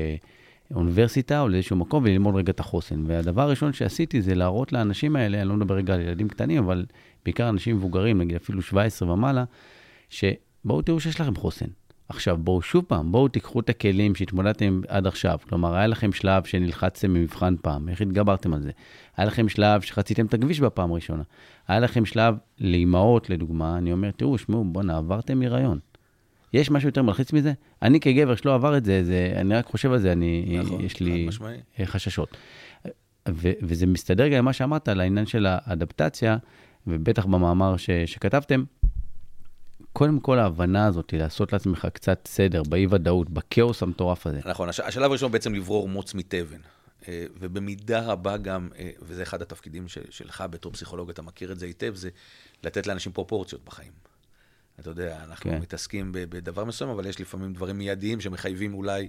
אוניברסיטה או לאיזשהו מקום וללמוד רגע את החוסן. והדבר הראשון שעשיתי זה להראות לאנשים האלה, אני לא מדבר רגע על ילדים קטנים, אבל בעיקר אנשים מבוגרים, נגיד אפילו 17 ומעלה, שבואו תראו שיש לכם חוסן. עכשיו בואו שוב פעם, בואו תיקחו את הכלים שהתמודדתם עד עכשיו. כלומר, היה לכם שלב שנלחצתם במבחן פעם, איך התגברתם על זה? היה לכם שלב שחציתם את הכביש בפעם הראשונה. היה לכם שלב לאימהות, לדוגמה, אני אומר, תראו, שמעו, בואו נעברתם היריון. יש משהו יותר מלחיץ מזה? אני כגבר שלא עבר את זה, אני רק חושב על זה, נכון, יש לי חששות. וזה מסתדר גם עם מה שאמרת על העניין של האדפטציה, ובטח במאמר שכתבתם, קודם כל ההבנה הזאת היא לעשות לעצמך קצת סדר, באי-ודאות, בקאוס המטורף הזה. נכון, השלב הראשון בעצם לברור מוץ מתבן, ובמידה רבה גם, וזה אחד התפקידים שלך בתור פסיכולוג, אתה מכיר את זה היטב, זה לתת לאנשים פרופורציות בחיים. אתה יודע, אנחנו מתעסקים בדבר מסוים, אבל יש לפעמים דברים מיידיים שמחייבים אולי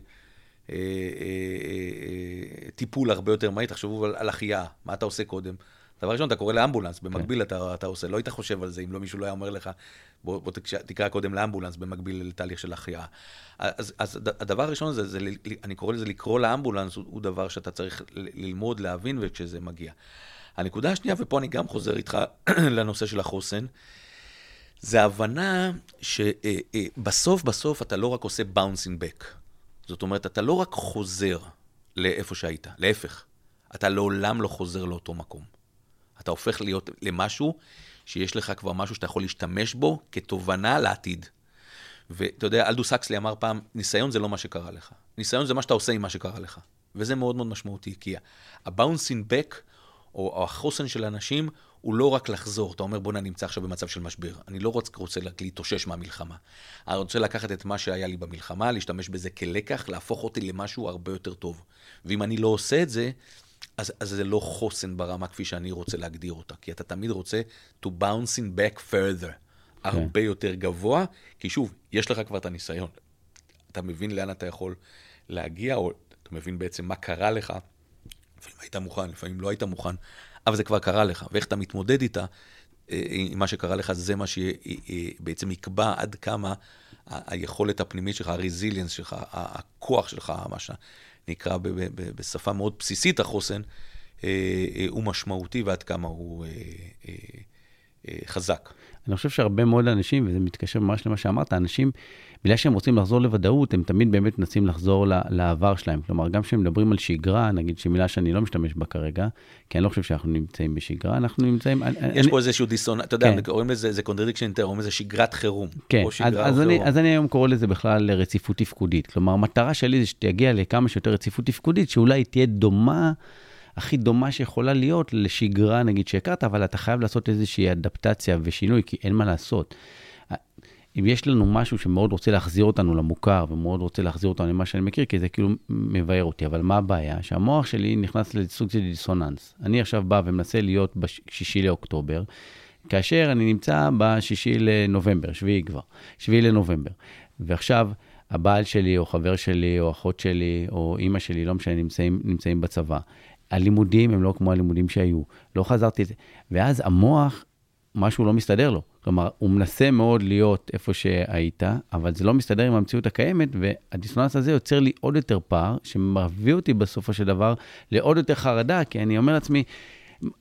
טיפול הרבה יותר מהיר. תחשבו על החייאה, מה אתה עושה קודם? דבר ראשון, אתה קורא לאמבולנס, במקביל אתה עושה, לא היית חושב על זה, אם לא מישהו לא היה אומר לך, בוא תקרא קודם לאמבולנס, במקביל לתהליך של החייאה. אז הדבר הראשון הזה, אני קורא לזה לקרוא לאמבולנס, הוא דבר שאתה צריך ללמוד, להבין, וכשזה מגיע. הנקודה השנייה, ופה אני גם חוזר איתך לנושא של החוסן, זה ההבנה שבסוף אתה לא רק עושה bouncing back. זאת אומרת, אתה לא רק חוזר לאיפה שהיית, להפך. אתה לעולם לא חוזר לאותו מקום. אתה הופך להיות למשהו שיש לך כבר משהו שאתה יכול להשתמש בו כתובנה לעתיד. ואתה יודע, אלדוס הקסלי אמר פעם, ניסיון זה לא מה שקרה לך. ניסיון זה מה שאתה עושה עם מה שקרה לך. וזה מאוד מאוד משמעותי, כי הבאונסינג בק, או החוסן של האנשים, הוא לא רק לחזור. אתה אומר, בוא נמצא עכשיו במצב של משבר. אני לא רוצה להתאושש מהמלחמה. אני רוצה לקחת את מה שהיה לי במלחמה, להשתמש בזה כלקח, להפוך אותי למשהו הרבה יותר טוב. ואם אני לא עושה את זה, אז זה לא חוסן ברמה כפי שאני רוצה להגדיר אותה, כי אתה תמיד רוצה to bouncing back further, הרבה יותר גבוה, כי שוב, יש לך כבר את הניסיון. אתה מבין לאן אתה יכול להגיע, או אתה מבין בעצם מה קרה לך, לפעמים היית מוכן, לפעמים לא היית מוכן, אבל זה כבר קרה לך, ואיך אתה מתמודד איתה, עם מה שקרה לך, זה מה שבעצם יקבע עד כמה היכולת הפנימית שלך, הרזיליאנס שלך, הכוח שלך, מה ש... נקרא בשפה מאוד בסיסית החוסן, הוא משמעותי ועד כמה הוא חזק. אני חושב שהרבה מאוד אנשים, וזה מתקשר ממש למה שאמרת, אנשים, בגלל שהם רוצים לחזור לוודאות, הם תמיד באמת מנסים לחזור לעבר שלהם. כלומר, גם כשהם מדברים על שגרה, נגיד שמילה שאני לא משתמש בה כרגע, כי אני לא חושב שאנחנו נמצאים בשגרה, אנחנו נמצאים... יש פה איזשהו דיסון, אתה יודע, קוראים לזה contradiction, קוראים לזה שגרת חירום. כן, אז אני היום קורא לזה בכלל רציפות תפקודית. כלומר, המטרה שלי זה שתגיע לכמה שיותר רציפות תפקודית, שאולי תהיה דומה, הכי דומה שיכולה להיות לשגרה, נגיד שהכרת, אבל אתה חייב לעשות איזושהי אדפטציה ושינוי, כי אין מה לעשות. אם יש לנו משהו שמאוד רוצה להחזיר אותנו למוכר, ומאוד רוצה להחזיר אותנו למה שאני מכיר, כי זה כאילו מבאר אותי, אבל מה הבעיה? שהמוח שלי נכנס לסוג של דיסוננס. אני עכשיו בא ומנסה להיות ב6 לאוקטובר, כאשר אני נמצא ב6 לנובמבר, 7 לנובמבר. ועכשיו הבעל שלי, או חבר שלי, או אחות שלי, או אמא שלי, לא משנה, נמצאים בצבא. הלימודים הם לא כמו הלימודים שהיו. לא חזרתי את זה. ואז המוח, משהו לא מסתדר לו. כלומר, הוא מנסה מאוד להיות איפה שהיית, אבל זה לא מסתדר עם המציאות הקיימת, והדיסוננס הזה יוצר לי עוד יותר פער, שמביא אותי בסופו של דבר לעוד יותר חרדה, כי אני אומר לעצמי,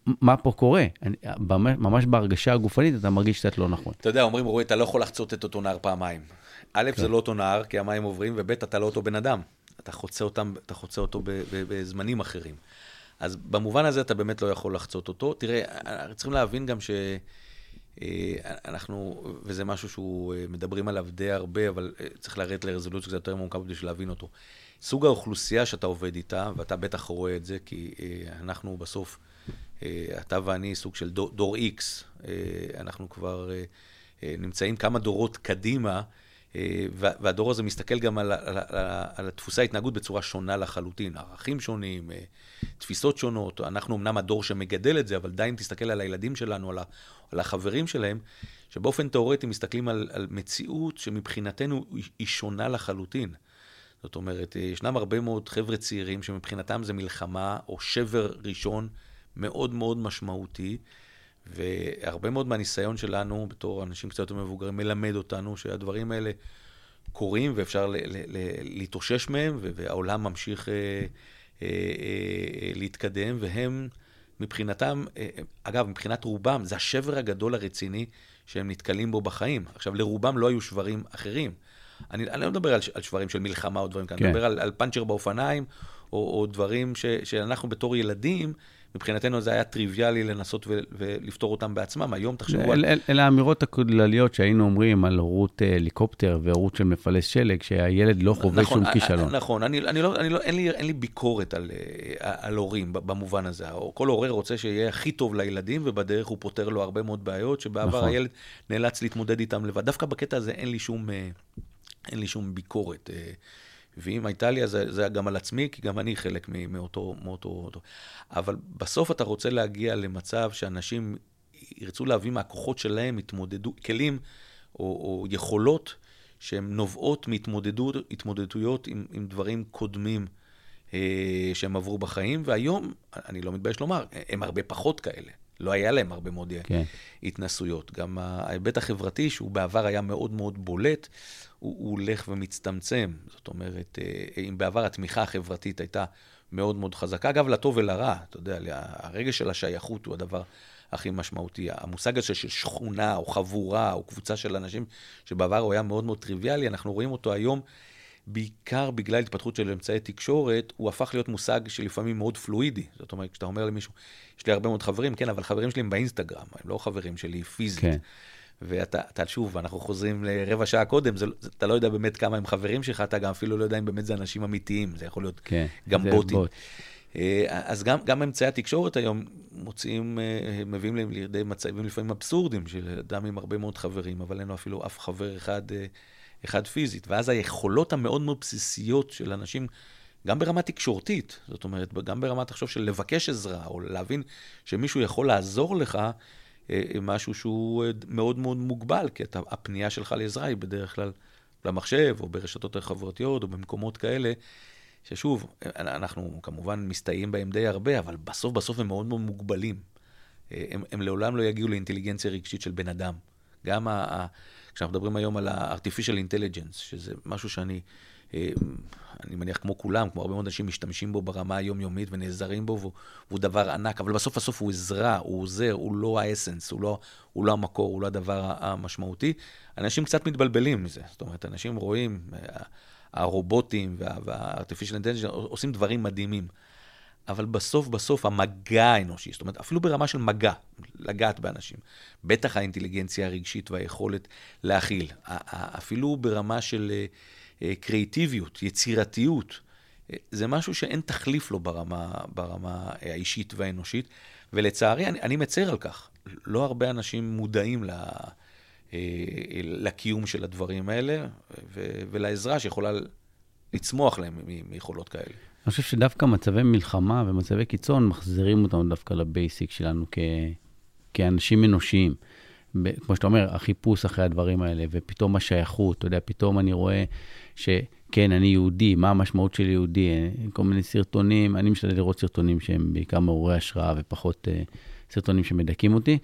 מה פה קורה? ממש בהרגשה הגופנית, אתה מרגיש קצת לא נכון. אתה יודע, אומרים, רואי, אתה לא יכול לחצות את אותו נער פעמיים. א', זה לא אותו נער, כי המים עוברים, וב', אתה לא אותו בן אדם. אתה חוצה אותו בזמנים אחרים. אז במובן הזה אתה באמת לא יכול לחצות אותו. תראה, צריכים להבין גם שאנחנו, וזה משהו שהוא מדברים עליו די הרבה, אבל צריך לרדת לרזולוציה קצת יותר מורכבת בשביל להבין אותו. סוג האוכלוסייה שאתה עובד איתה, ואתה בטח רואה את זה, כי אנחנו בסוף, אתה ואני סוג של דור X, אנחנו כבר נמצאים כמה דורות קדימה והדור הזה מסתכל גם על דפוסי ההתנהגות בצורה שונה לחלוטין, ערכים שונים, תפיסות שונות. אנחנו אמנם הדור שמגדל את זה, אבל די אם תסתכל על הילדים שלנו, על החברים שלהם, שבאופן תיאורטי מסתכלים על מציאות שמבחינתנו היא שונה לחלוטין. זאת אומרת, ישנם הרבה מאוד חבר'ה צעירים שמבחינתם זה מלחמה או שבר ראשון מאוד מאוד משמעותי, והרבה מאוד מהניסיון שלנו, בתור אנשים קצת יותר מבוגרים, מלמד אותנו שהדברים האלה קורים ואפשר להתאושש מהם, והעולם ממשיך להתקדם, והם מבחינתם, אגב, מבחינת רובם, זה השבר הגדול הרציני שהם נתקלים בו בחיים. עכשיו, לרובם לא היו שברים אחרים. אני לא מדבר על שברים של מלחמה או דברים כאן, אני מדבר על פנצ'ר באופניים, או דברים שאנחנו בתור ילדים, מבחינתנו זה היה טריוויאלי לנסות ולפתור אותם בעצמם. היום תחשבו על... אלה האמירות הכלליות שהיינו אומרים על הורות הליקופטר והורות של מפלס שלג, שהילד לא חווה שום כישלון. נכון, אין לי ביקורת על הורים במובן הזה. כל הורה רוצה שיהיה הכי טוב לילדים, ובדרך הוא פותר לו הרבה מאוד בעיות, שבעבר הילד נאלץ להתמודד איתם לבד. דווקא בקטע הזה אין לי שום ביקורת. ואם הייתה לי, זה היה גם על עצמי, כי גם אני חלק מאותו... אבל בסוף אתה רוצה להגיע למצב שאנשים ירצו להביא מהכוחות שלהם, התמודדו, כלים או יכולות שהן נובעות מהתמודדויות עם דברים קודמים שהם עברו בחיים, והיום, אני לא מתבייש לומר, הם הרבה פחות כאלה. לא היה להם הרבה מאוד התנסויות. גם ההיבט החברתי, שהוא בעבר היה מאוד מאוד בולט, הוא הולך ומצטמצם. זאת אומרת, אם בעבר התמיכה החברתית הייתה מאוד מאוד חזקה, אגב, לטוב ולרע, אתה יודע, הרגש של השייכות הוא הדבר הכי משמעותי. המושג הזה של שכונה או חבורה או קבוצה של אנשים שבעבר הוא היה מאוד מאוד טריוויאלי, אנחנו רואים אותו היום בעיקר בגלל התפתחות של אמצעי תקשורת, הוא הפך להיות מושג שלפעמים מאוד פלואידי. זאת אומרת, כשאתה אומר למישהו, יש לי הרבה מאוד חברים, כן, אבל חברים שלי הם באינסטגרם, הם לא חברים שלי פיזית. כן. ואתה, שוב, אנחנו חוזרים לרבע שעה קודם, אתה לא יודע באמת כמה הם חברים שלך, אתה גם אפילו לא יודע אם באמת זה אנשים אמיתיים, זה יכול להיות גם בוטים. אז גם אמצעי התקשורת היום מוצאים, מביאים להם לידי מצבים לפעמים אבסורדים, של אדם עם הרבה מאוד חברים, אבל אין לו אפילו אף חבר אחד פיזית. ואז היכולות המאוד מאוד בסיסיות של אנשים, גם ברמה תקשורתית, זאת אומרת, גם ברמה תחשוב של לבקש עזרה, או להבין שמישהו יכול לעזור לך, משהו שהוא מאוד מאוד מוגבל, כי הפנייה שלך לעזרה היא בדרך כלל למחשב, או ברשתות החברתיות, או במקומות כאלה, ששוב, אנחנו כמובן מסתייעים בהם די הרבה, אבל בסוף הם מאוד מאוד מוגבלים. הם לעולם לא יגיעו לאינטליגנציה רגשית של בן אדם. גם כשאנחנו מדברים היום על הארטיפישל אינטליג'נס, שזה משהו שאני מניח כמו כולם, כמו הרבה מאוד אנשים משתמשים בו ברמה היומיומית ונעזרים בו, והוא דבר ענק, אבל בסוף הוא עזרה, הוא עוזר, הוא לא האסנס, הוא לא המקור, הוא לא הדבר המשמעותי. אנשים קצת מתבלבלים מזה, זאת אומרת, אנשים רואים, הרובוטים והארטיפישל אינטליג'נס עושים דברים מדהימים, אבל בסוף המגע האנושי, זאת אומרת, אפילו ברמה של מגע, לגעת באנשים, בטח האינטליגנציה הרגשית והיכולת להכיל, אפילו ברמה של קריאטיביות, יצירתיות, זה משהו שאין תחליף לו ברמה האישית והאנושית, ולצערי, אני מצער על כך, לא הרבה אנשים מודעים לקיום של הדברים האלה, ולעזרה שיכולה לצמוח להם מיכולות כאלה. אני חושב שדווקא מצבי מלחמה ומצבי קיצון מחזירים אותנו דווקא לבייסיק שלנו כאנשים אנושיים. כמו שאתה אומר, החיפוש אחרי הדברים האלה, ופתאום השייכות, אתה יודע, פתאום אני רואה שכן, אני יהודי, מה המשמעות של יהודי? כל מיני סרטונים, אני משתדל לראות סרטונים שהם בעיקר מעוררי השראה, ופחות סרטונים שמדקים אותי.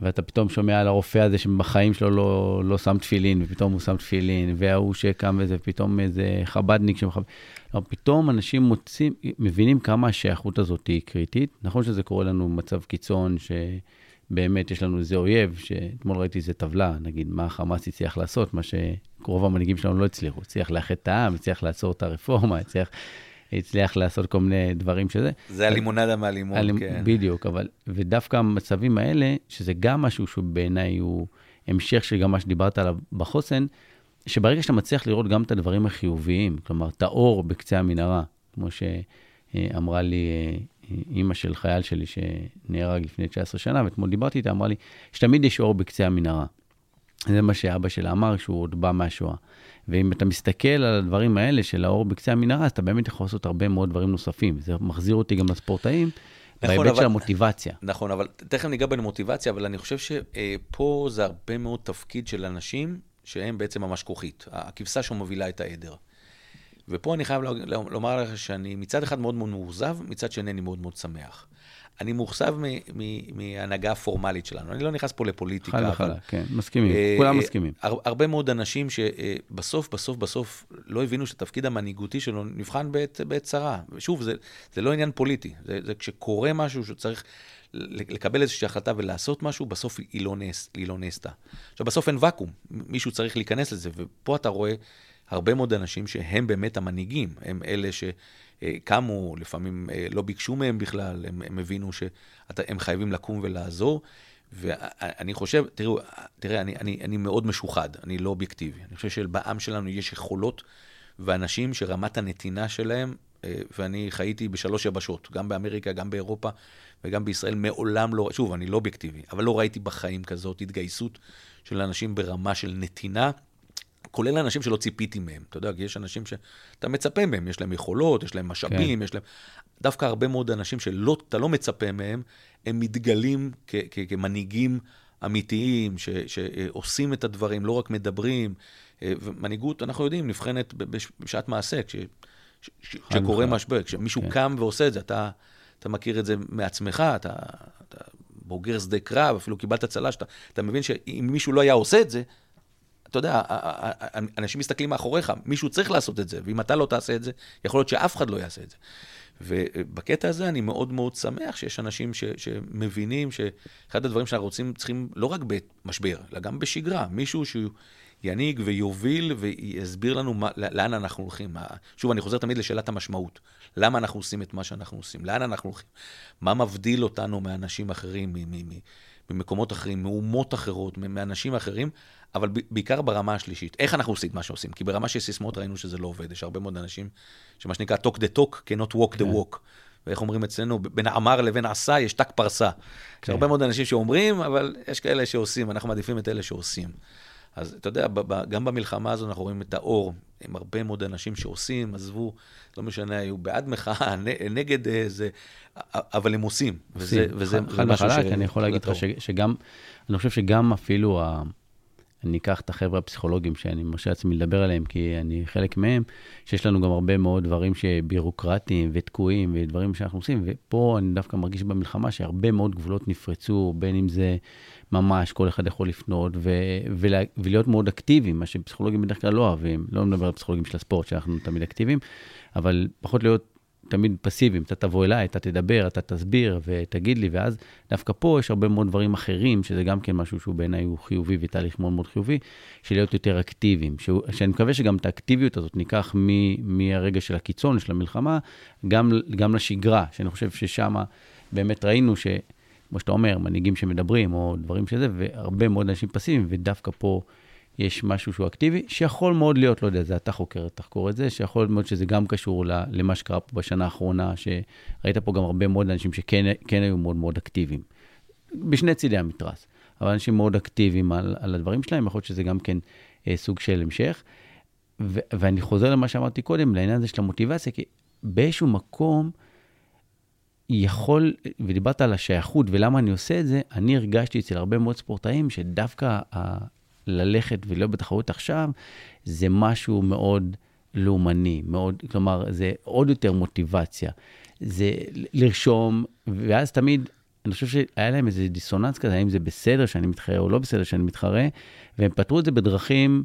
ואתה פתאום שומע על הרופא הזה שבחיים שלו לא שם תפילין, ופתאום הוא שם תפילין, והוא שקם וזה, ופתאום איזה חבדניק שמחבד. לא, פתאום אנשים מוצאים, מבינים כמה השייכות הזאת היא קריטית. נכון שזה קורה לנו מצב קיצון, שבאמת יש לנו איזה אויב, שאתמול ראיתי איזה טבלה, נגיד מה החמאס יצליח לעשות, מה שקרוב המנהיגים שלנו לא הצליחו. הצליח לאחד את העם, הצליח לעצור את הרפורמה, הצליח לעשות כל מיני דברים שזה. זה הלימונדה מהלימון, כן. בדיוק, אבל, ודווקא המצבים האלה, שזה גם משהו שבעיניי הוא המשך של גם מה שדיברת עליו בחוסן, שברגע שאתה מצליח לראות גם את הדברים החיוביים, כלומר, את האור בקצה המנהרה, כמו שאמרה לי אימא של חייל שלי, שנהרג לפני 19 שנה, ואתמול דיברתי איתה, אמרה לי, שתמיד יש אור בקצה המנהרה. זה מה שאבא שלה אמר, שהוא עוד בא מהשואה. ואם אתה מסתכל על הדברים האלה של האור בקצה המנהרה, אז אתה באמת יכול לעשות הרבה מאוד דברים נוספים. זה מחזיר אותי גם לספורטאים, נכון, בהיבט אבל, של המוטיבציה. נכון, אבל תכף ניגע בין מוטיבציה, אבל אני חושב שפה זה הרבה מאוד תפקיד של אנשים, שהם בעצם ממש כוחית. הכבשה שמובילה את העדר. ופה אני חייב לומר לך שאני מצד אחד מאוד מאוד מאוכזב, מצד שני אני מאוד מאוד שמח. אני מאוכזב מההנהגה הפורמלית שלנו. אני לא נכנס פה לפוליטיקה. חלה, חלה, כן, מסכימים. כולם מסכימים. הרבה מאוד אנשים שבסוף, בסוף לא הבינו שהתפקיד המנהיגותי שלו נבחן בעת צרה. ושוב, זה לא עניין פוליטי. זה כשקורה משהו שצריך לקבל איזושהי החלטה ולעשות משהו, בסוף היא לא נעשתה. עכשיו, בסוף אין וקום. מישהו צריך להיכנס לזה. ופה אתה רואה הרבה מאוד אנשים שהם באמת המנהיגים. הם אלה ש... קמו, לפעמים לא ביקשו מהם בכלל, הם הבינו שהם חייבים לקום ולעזור, ואני חושב, תראה, אני מאוד משוחד, אני לא אובייקטיבי, אני חושב שבעם שלנו יש יכולות ואנשים שרמת הנתינה שלהם, ואני חייתי בשלוש יבשות, גם באמריקה, גם באירופה, וגם בישראל, מעולם לא, שוב, אני לא אובייקטיבי, אבל לא ראיתי בחיים כזאת התגייסות של אנשים ברמה של נתינה, כולל אנשים שלא ציפיתי מהם, אתה יודע, כי יש אנשים שאתה מצפה מהם, יש להם יכולות, יש להם משאבים, יש להם... דווקא הרבה מאוד אנשים שאתה לא מצפה מהם, הם מתגלים כמנהיגים אמיתיים, שעושים את הדברים, לא רק מדברים, ומנהיגות, אנחנו יודעים, נבחנת בשעת מעשה, כשקורה משבר, כשמישהו קם ועושה את זה, אתה מכיר את זה מעצמך, אתה בוגר שדה קרב, אפילו קיבלת הצלה, אתה מבין שאם מישהו לא היה עושה את זה, אתה יודע, אנשים מסתכלים מאחוריך, מישהו צריך לעשות את זה, ואם אתה לא תעשה את זה, יכול להיות שאף אחד לא יעשה את זה. ובקטע הזה אני מאוד מאוד שמח שיש אנשים שמבינים שאחד הדברים שאנחנו רוצים, צריכים לא רק במשבר, אלא גם בשגרה, מישהו שינהיג ויוביל ויסביר לנו לאן אנחנו הולכים. שוב, אני חוזר תמיד לשאלת המשמעות. למה אנחנו עושים את מה שאנחנו עושים? לאן אנחנו הולכים? מה מבדיל אותנו מאנשים אחרים, ממקומות אחרים, מאומות אחרות, מאנשים אחרים, אבל בעיקר ברמה השלישית. איך אנחנו עושים את מה שעושים? כי ברמה של סיסמאות ראינו שזה לא עובד. יש הרבה מאוד אנשים שמה שנקרא talk the talk, cannot walk the walk. ואיך אומרים אצלנו, בין האמר לבין עשה יש תק פרסה. יש הרבה מאוד אנשים שאומרים, אבל יש כאלה שעושים, אנחנו מעדיפים את אלה שעושים. אז אתה יודע, גם במלחמה הזו אנחנו רואים את האור, עם הרבה מאוד אנשים שעושים, עזבו, לא משנה, היו בעד מחאה, נגד איזה, אבל הם עושים. וזה משהו ש... אני יכול להגיד לך שגם, אני חושב שגם אפילו, אני אקח את החבר'ה הפסיכולוגים שאני מרשה עצמי לדבר עליהם, כי אני חלק מהם, שיש לנו גם הרבה מאוד דברים שבירוקרטיים ותקועים, ודברים שאנחנו עושים, ופה אני דווקא מרגיש במלחמה שהרבה מאוד גבולות נפרצו, בין אם זה ממש כל אחד יכול לפנות, ולהיות מאוד אקטיביים, מה שפסיכולוגים בדרך כלל לא אוהבים, לא מדבר על פסיכולוגים של הספורט, שאנחנו תמיד אקטיביים, אבל פחות להיות תמיד פסיביים, אתה תבוא אליי, אתה תדבר, אתה תסביר ותגיד לי, ואז דווקא פה יש הרבה מאוד דברים אחרים, שזה גם כן משהו שהוא בעיניי הוא חיובי ותהליך מאוד מאוד חיובי, של להיות יותר אקטיביים, שאני מקווה שגם את האקטיביות הזאת ניקח מהרגע של הקיצון, של המלחמה, גם לשגרה, שאני חושב ששם באמת ראינו ש, כמו שאתה אומר, מנהיגים שמדברים או דברים שזה, והרבה מאוד אנשים פסיביים, ודווקא פה יש משהו שהוא אקטיבי, שיכול מאוד להיות, לא יודע, זה אתה חוקר, תחקור את זה, שיכול מאוד שזה גם קשור למה שקרה פה בשנה האחרונה, שראית פה גם הרבה מאוד אנשים שכן היו מאוד מאוד אקטיביים, בשני צידי המתרס, אבל אנשים מאוד אקטיביים על הדברים שלהם, יכול להיות שזה גם כן סוג של המשך, ואני חוזר למה שאמרתי קודם, לעניין הזה של המוטיבציה, כי באיזשהו מקום, יכול, ודיברת על השייכות, ולמה אני עושה את זה, אני הרגשתי אצל הרבה מאוד ספורטאים, שדווקא ללכת ולהיות בתחרות עכשיו, זה משהו מאוד לאומני, מאוד, כלומר, זה עוד יותר מוטיבציה, זה לרשום, ואז תמיד, אני חושב שהיה להם איזה דיסוננס כזה, האם זה בסדר שאני מתחרה או לא בסדר שאני מתחרה, והם פתרו את זה בדרכים,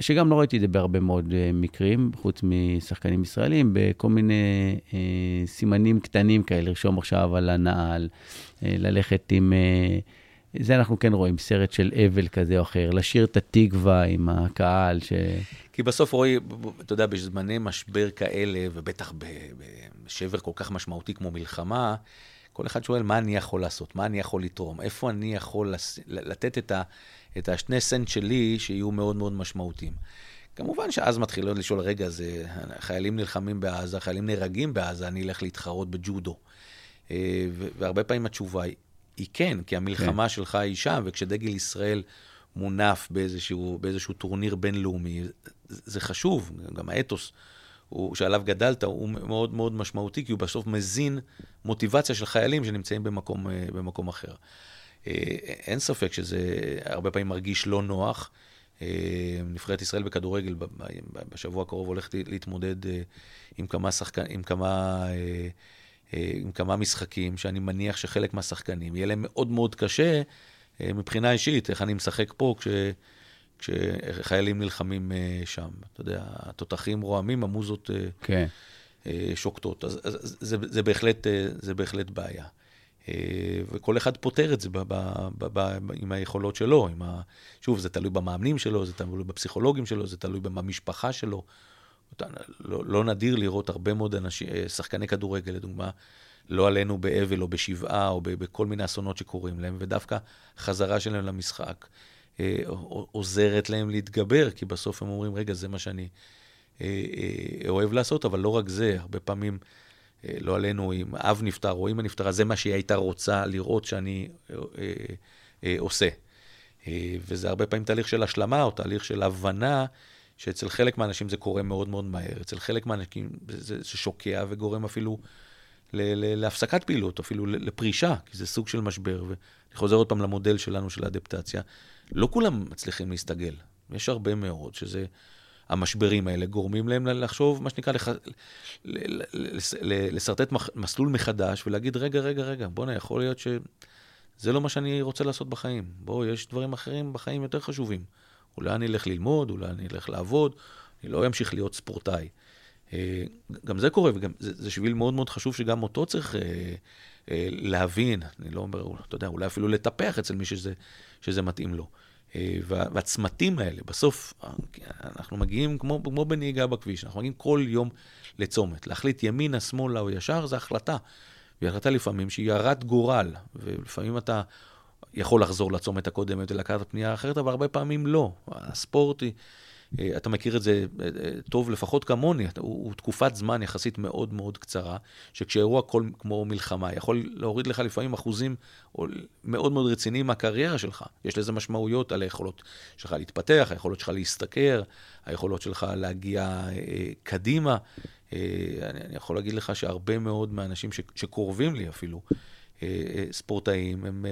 שגם לא ראיתי את זה בהרבה מאוד מקרים, חוץ משחקנים ישראלים, בכל מיני סימנים קטנים כאלה, לרשום עכשיו על הנעל, ללכת עם... זה אנחנו כן רואים, סרט של אבל כזה או אחר, לשיר את התקווה עם הקהל ש... כי בסוף רואים, אתה יודע, בזמני משבר כאלה, ובטח בשבר כל כך משמעותי כמו מלחמה, כל אחד שואל מה אני יכול לעשות, מה אני יכול לתרום, איפה אני יכול לתת את השני סנט שלי שיהיו מאוד מאוד משמעותיים. כמובן שאז מתחילים לשאול, רגע, זה חיילים נלחמים בעזה, חיילים נהרגים בעזה, אני אלך להתחרות בג'ודו. והרבה פעמים התשובה היא, היא כן, כי המלחמה כן. שלך היא שם, וכשדגל ישראל מונף באיזשהו טורניר בינלאומי, זה חשוב, גם האתוס שעליו גדלת הוא מאוד מאוד משמעותי, כי הוא בסוף מזין מוטיבציה של חיילים שנמצאים במקום אחר. אין ספק שזה הרבה פעמים מרגיש לא נוח. נבחרת ישראל בכדורגל בשבוע הקרוב הולכת להתמודד עם כמה משחקים, שאני מניח שחלק מהשחקנים יהיה להם מאוד מאוד קשה מבחינה אישית, איך אני משחק פה כשחיילים נלחמים שם. אתה יודע, התותחים רועמים, המוזות שוקטות. אז זה בהחלט בעיה. וכל אחד פותר את זה עם היכולות שלו. שוב, זה תלוי במאמנים שלו, זה תלוי בפסיכולוגים שלו, זה תלוי במשפחה שלו. לא נדיר לראות הרבה מאוד שחקני כדורגל, לדוגמה, לא עלינו באבל או בשבעה או בכל מיני אסונות שקורים להם, ודווקא חזרה שלהם למשחק עוזרת להם להתגבר, כי בסוף הם אומרים, רגע, זה מה שאני אוהב לעשות, אבל לא רק זה, הרבה פעמים לא עלינו, אם אב נפטר או אמא נפטרה, זה מה שהיא הייתה רוצה לראות שאני עושה. וזה הרבה פעמים תהליך של השלמה או תהליך של הבנה, שאצל חלק מהאנשים זה קורה מאוד מאוד מהר, אצל חלק מהאנשים זה שוקע וגורם אפילו להפסקת פעילות, אפילו לפרישה, כי זה סוג של משבר. ואני חוזר עוד פעם למודל שלנו של האדפטציה. לא כולם מצליחים להסתגל. יש הרבה מאוד שזה, המשברים האלה גורמים להם לחשוב, מה שנקרא, לסרטט מסלול מחדש, ולהגיד, רגע, בוא, יכול להיות שזה לא מה שאני רוצה לעשות בחיים. בוא, יש דברים אחרים בחיים יותר חשובים. אולי אני אלך ללמוד, אולי אני אלך לעבוד, אני לא אמשיך להיות ספורטאי. גם זה קורה, וגם זה שביל מאוד מאוד חשוב שגם אותו צריך להבין, אני לא אומר, אתה יודע, אולי אפילו לטפח אצל מי שזה מתאים לו. והצמתים האלה, בסוף אנחנו מגיעים כמו בנהיגה בכביש, אנחנו מגיעים כל יום לצומת, להחליט ימינה, שמאלה או ישר, זה החלטה. והיא החלטה לפעמים שהיא הרת גורל, ולפעמים אתה יכול לחזור לצומת הקודמת ולקחת פנייה אחרת, אבל הרבה פעמים לא. הספורט היא, אתה מכיר את זה טוב, לפחות כמוני, הוא תקופת זמן יחסית מאוד מאוד קצרה, שכשאירוע כמו מלחמה, יכול להוריד לך לפעמים אחוזים מאוד מאוד רציניים מהקריירה שלך. יש לזה משמעויות על היכולות שלך להתפתח, היכולות שלך להסתכר, היכולות שלך להגיע קדימה. אני יכול להגיד לך שהרבה מאוד מהאנשים שקורבים לי אפילו, ספורטאים, הם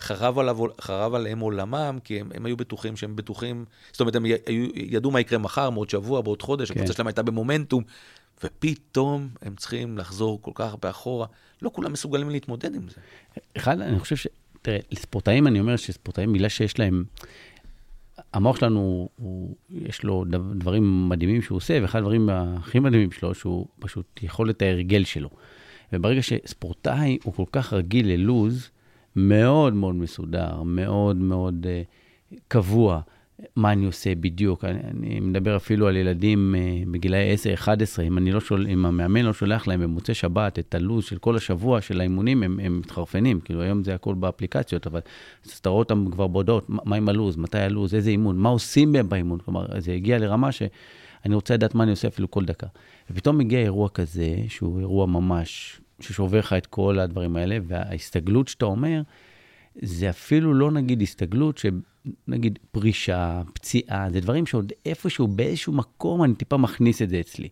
חרב עליהם עולמם, כי הם היו בטוחים שהם בטוחים, זאת אומרת, הם ידעו מה יקרה מחר, מעוד שבוע, בעוד חודש, הקבוצה שלהם הייתה במומנטום, ופתאום הם צריכים לחזור כל כך באחורה. לא כולם מסוגלים להתמודד עם זה. אחד, אני חושב תראה, לספורטאים, אני אומר שספורטאים, מילה שיש להם, המוח שלנו, יש לו דברים מדהימים שהוא עושה, ואחד הדברים הכי מדהימים שלו, שהוא פשוט יכול את ההרגל שלו. וברגע שספורטאי הוא כל כך רגיל ללוז, מאוד מאוד מסודר, מאוד מאוד קבוע, מה אני עושה בדיוק. אני מדבר אפילו על ילדים בגילאי 10-11, אם המאמן לא שולח להם במוצאי שבת את הלוז של כל השבוע של האימונים, הם מתחרפנים, כאילו היום זה הכל באפליקציות, אבל אתה רואה אותם כבר בהודעות, מה עם הלוז, מתי הלוז, איזה אימון, מה עושים בהם באימון, כלומר זה הגיע לרמה ש... אני רוצה לדעת מה אני עושה אפילו כל דקה. ופתאום מגיע אירוע כזה, שהוא אירוע ממש, ששובר לך את כל הדברים האלה, וההסתגלות שאתה אומר, זה אפילו לא נגיד הסתגלות, שנגיד פרישה, פציעה, זה דברים שעוד איפשהו, באיזשהו מקום, אני טיפה מכניס את זה אצלי.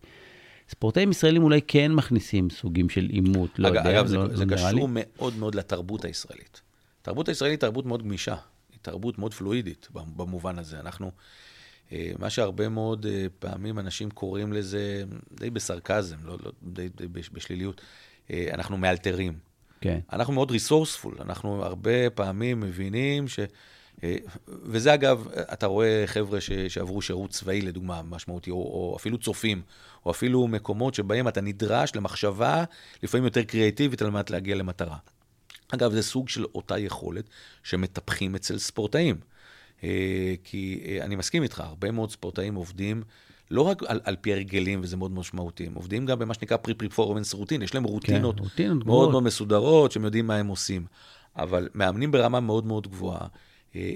ספורטאים ישראלים אולי כן מכניסים סוגים של אימות, לא יודע, אגב, זה קשור מאוד מאוד לתרבות הישראלית. התרבות הישראלית היא תרבות מאוד גמישה, היא תרבות מאוד פלואידית, במובן הזה. אנחנו מה שהרבה מאוד פעמים אנשים קוראים לזה, די בסרקזם, די בשליליות, אנחנו מאלתרים. אנחנו מאוד ריסורספול, אנחנו הרבה פעמים מבינים ש... וזה אגב, אתה רואה חבר'ה שעברו שירות צבאי, לדוגמה משמעותי, או אפילו צופים, או אפילו מקומות שבהם אתה נדרש למחשבה, לפעמים יותר קריאטיבית, על מנת להגיע למטרה. אגב, זה סוג של אותה יכולת שמטפחים אצל ספורטאים. כי אני מסכים איתך, הרבה מאוד ספורטאים עובדים לא רק על פי הרגלים, וזה מאוד משמעותי, הם עובדים גם במה שנקרא פרפורמנס רוטין, יש להם רוטינות מאוד מאוד מסודרות, שהם יודעים מה הם עושים, אבל מאמנים ברמה מאוד מאוד גבוהה,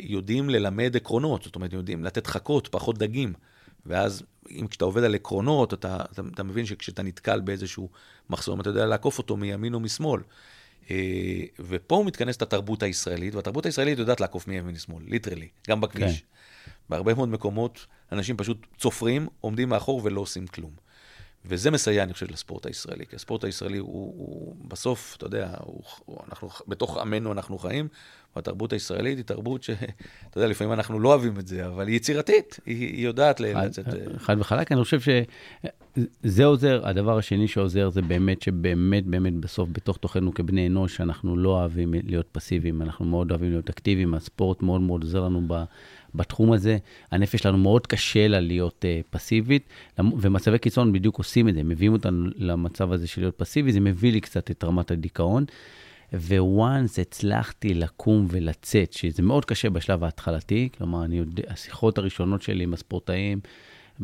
יודעים ללמד עקרונות, זאת אומרת, יודעים לתת חכות, פחות דגים, ואז אם כשאתה עובד על עקרונות, אתה מבין שכשאתה נתקל באיזשהו מחסום, אתה יודע לעקוף אותו מימין או משמאל, ופה הוא מתכנס לתרבות הישראלית, והתרבות הישראלית יודעת לעקוף מימין לשמאל, ליטרלי, גם בכביש. בהרבה מאוד מקומות אנשים פשוט צופרים, עומדים מאחור ולא עושים כלום. וזה מסייע, אני חושב, לספורט הישראלי, כי הספורט הישראלי הוא בסוף, אתה יודע, בתוך עמנו אנחנו חיים, והתרבות הישראלית היא תרבות ש, אתה יודע, לפעמים אנחנו לא אוהבים את זה, אבל היא יצירתית, היא יודעת להלצת. חד וחלק, אני חושב שזה עוזר, הדבר השני שעוזר זה באמת שבאמת בסוף, בתוך תוכנו כבני אנוש, אנחנו לא אוהבים להיות פסיביים, אנחנו מאוד אוהבים להיות אקטיביים, הספורט מאוד מאוד עוזר לנו בתחום הזה, הנפש שלנו מאוד קשה לה להיות פסיבית, ומצבי קיצון בדיוק עושים את זה, מביאים אותנו למצב הזה של להיות פסיבי, זה מביא לי קצת את רמת הדיכאון, וואנס הצלחתי לקום ולצאת, שזה מאוד קשה בשלב ההתחלתי, כלומר, השיחות הראשונות שלי עם הספורטאים,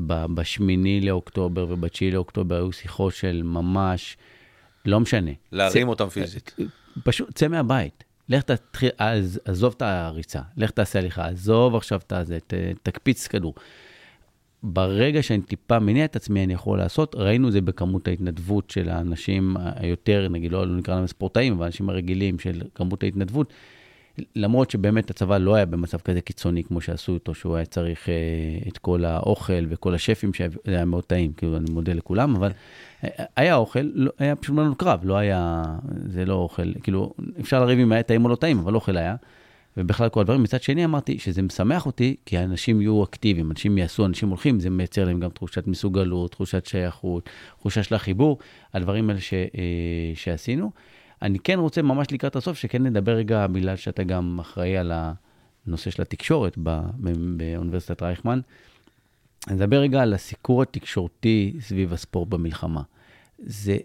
בשמיני לאוקטובר ובתשיעי לאוקטובר, היו שיחות של ממש, לא משנה. להרים אותם פיזית. פשוט, צא מהבית. לך תתחיל, עזוב את הריצה, לך תעשה הליכה, עזוב עכשיו תקפיץ כדור. ברגע שאני טיפה מניע את עצמי, אני יכול לעשות, ראינו זה בכמות ההתנדבות של האנשים היותר, נגיד לא נקרא להם ספורטאים, אבל האנשים הרגילים של כמות ההתנדבות, למרות שבאמת הצבא לא היה במצב כזה קיצוני כמו שעשו אותו, שהוא היה צריך את כל האוכל וכל השפים, שזה היה מאוד טעים, כאילו אני מודה לכולם, אבל היה אוכל, היה פשוט לנו קרב, לא היה, זה לא אוכל, כאילו אפשר לריב אם היה טעים או לא טעים, אבל אוכל היה, ובכלל כל הדברים. מצד שני אמרתי שזה משמח אותי, כי האנשים יהיו אקטיביים, אנשים יעשו, אנשים הולכים, זה מייצר להם גם תחושת מסוגלות, תחושת שייכות, תחושה של החיבור, הדברים האלה שעשינו. אני כן רוצה ממש לקראת הסוף, שכן נדבר רגע, בגלל שאתה גם אחראי על הנושא של התקשורת באוניברסיטת רייכמן, נדבר רגע על הסיקור התקשורתי סביב הספורט במלחמה.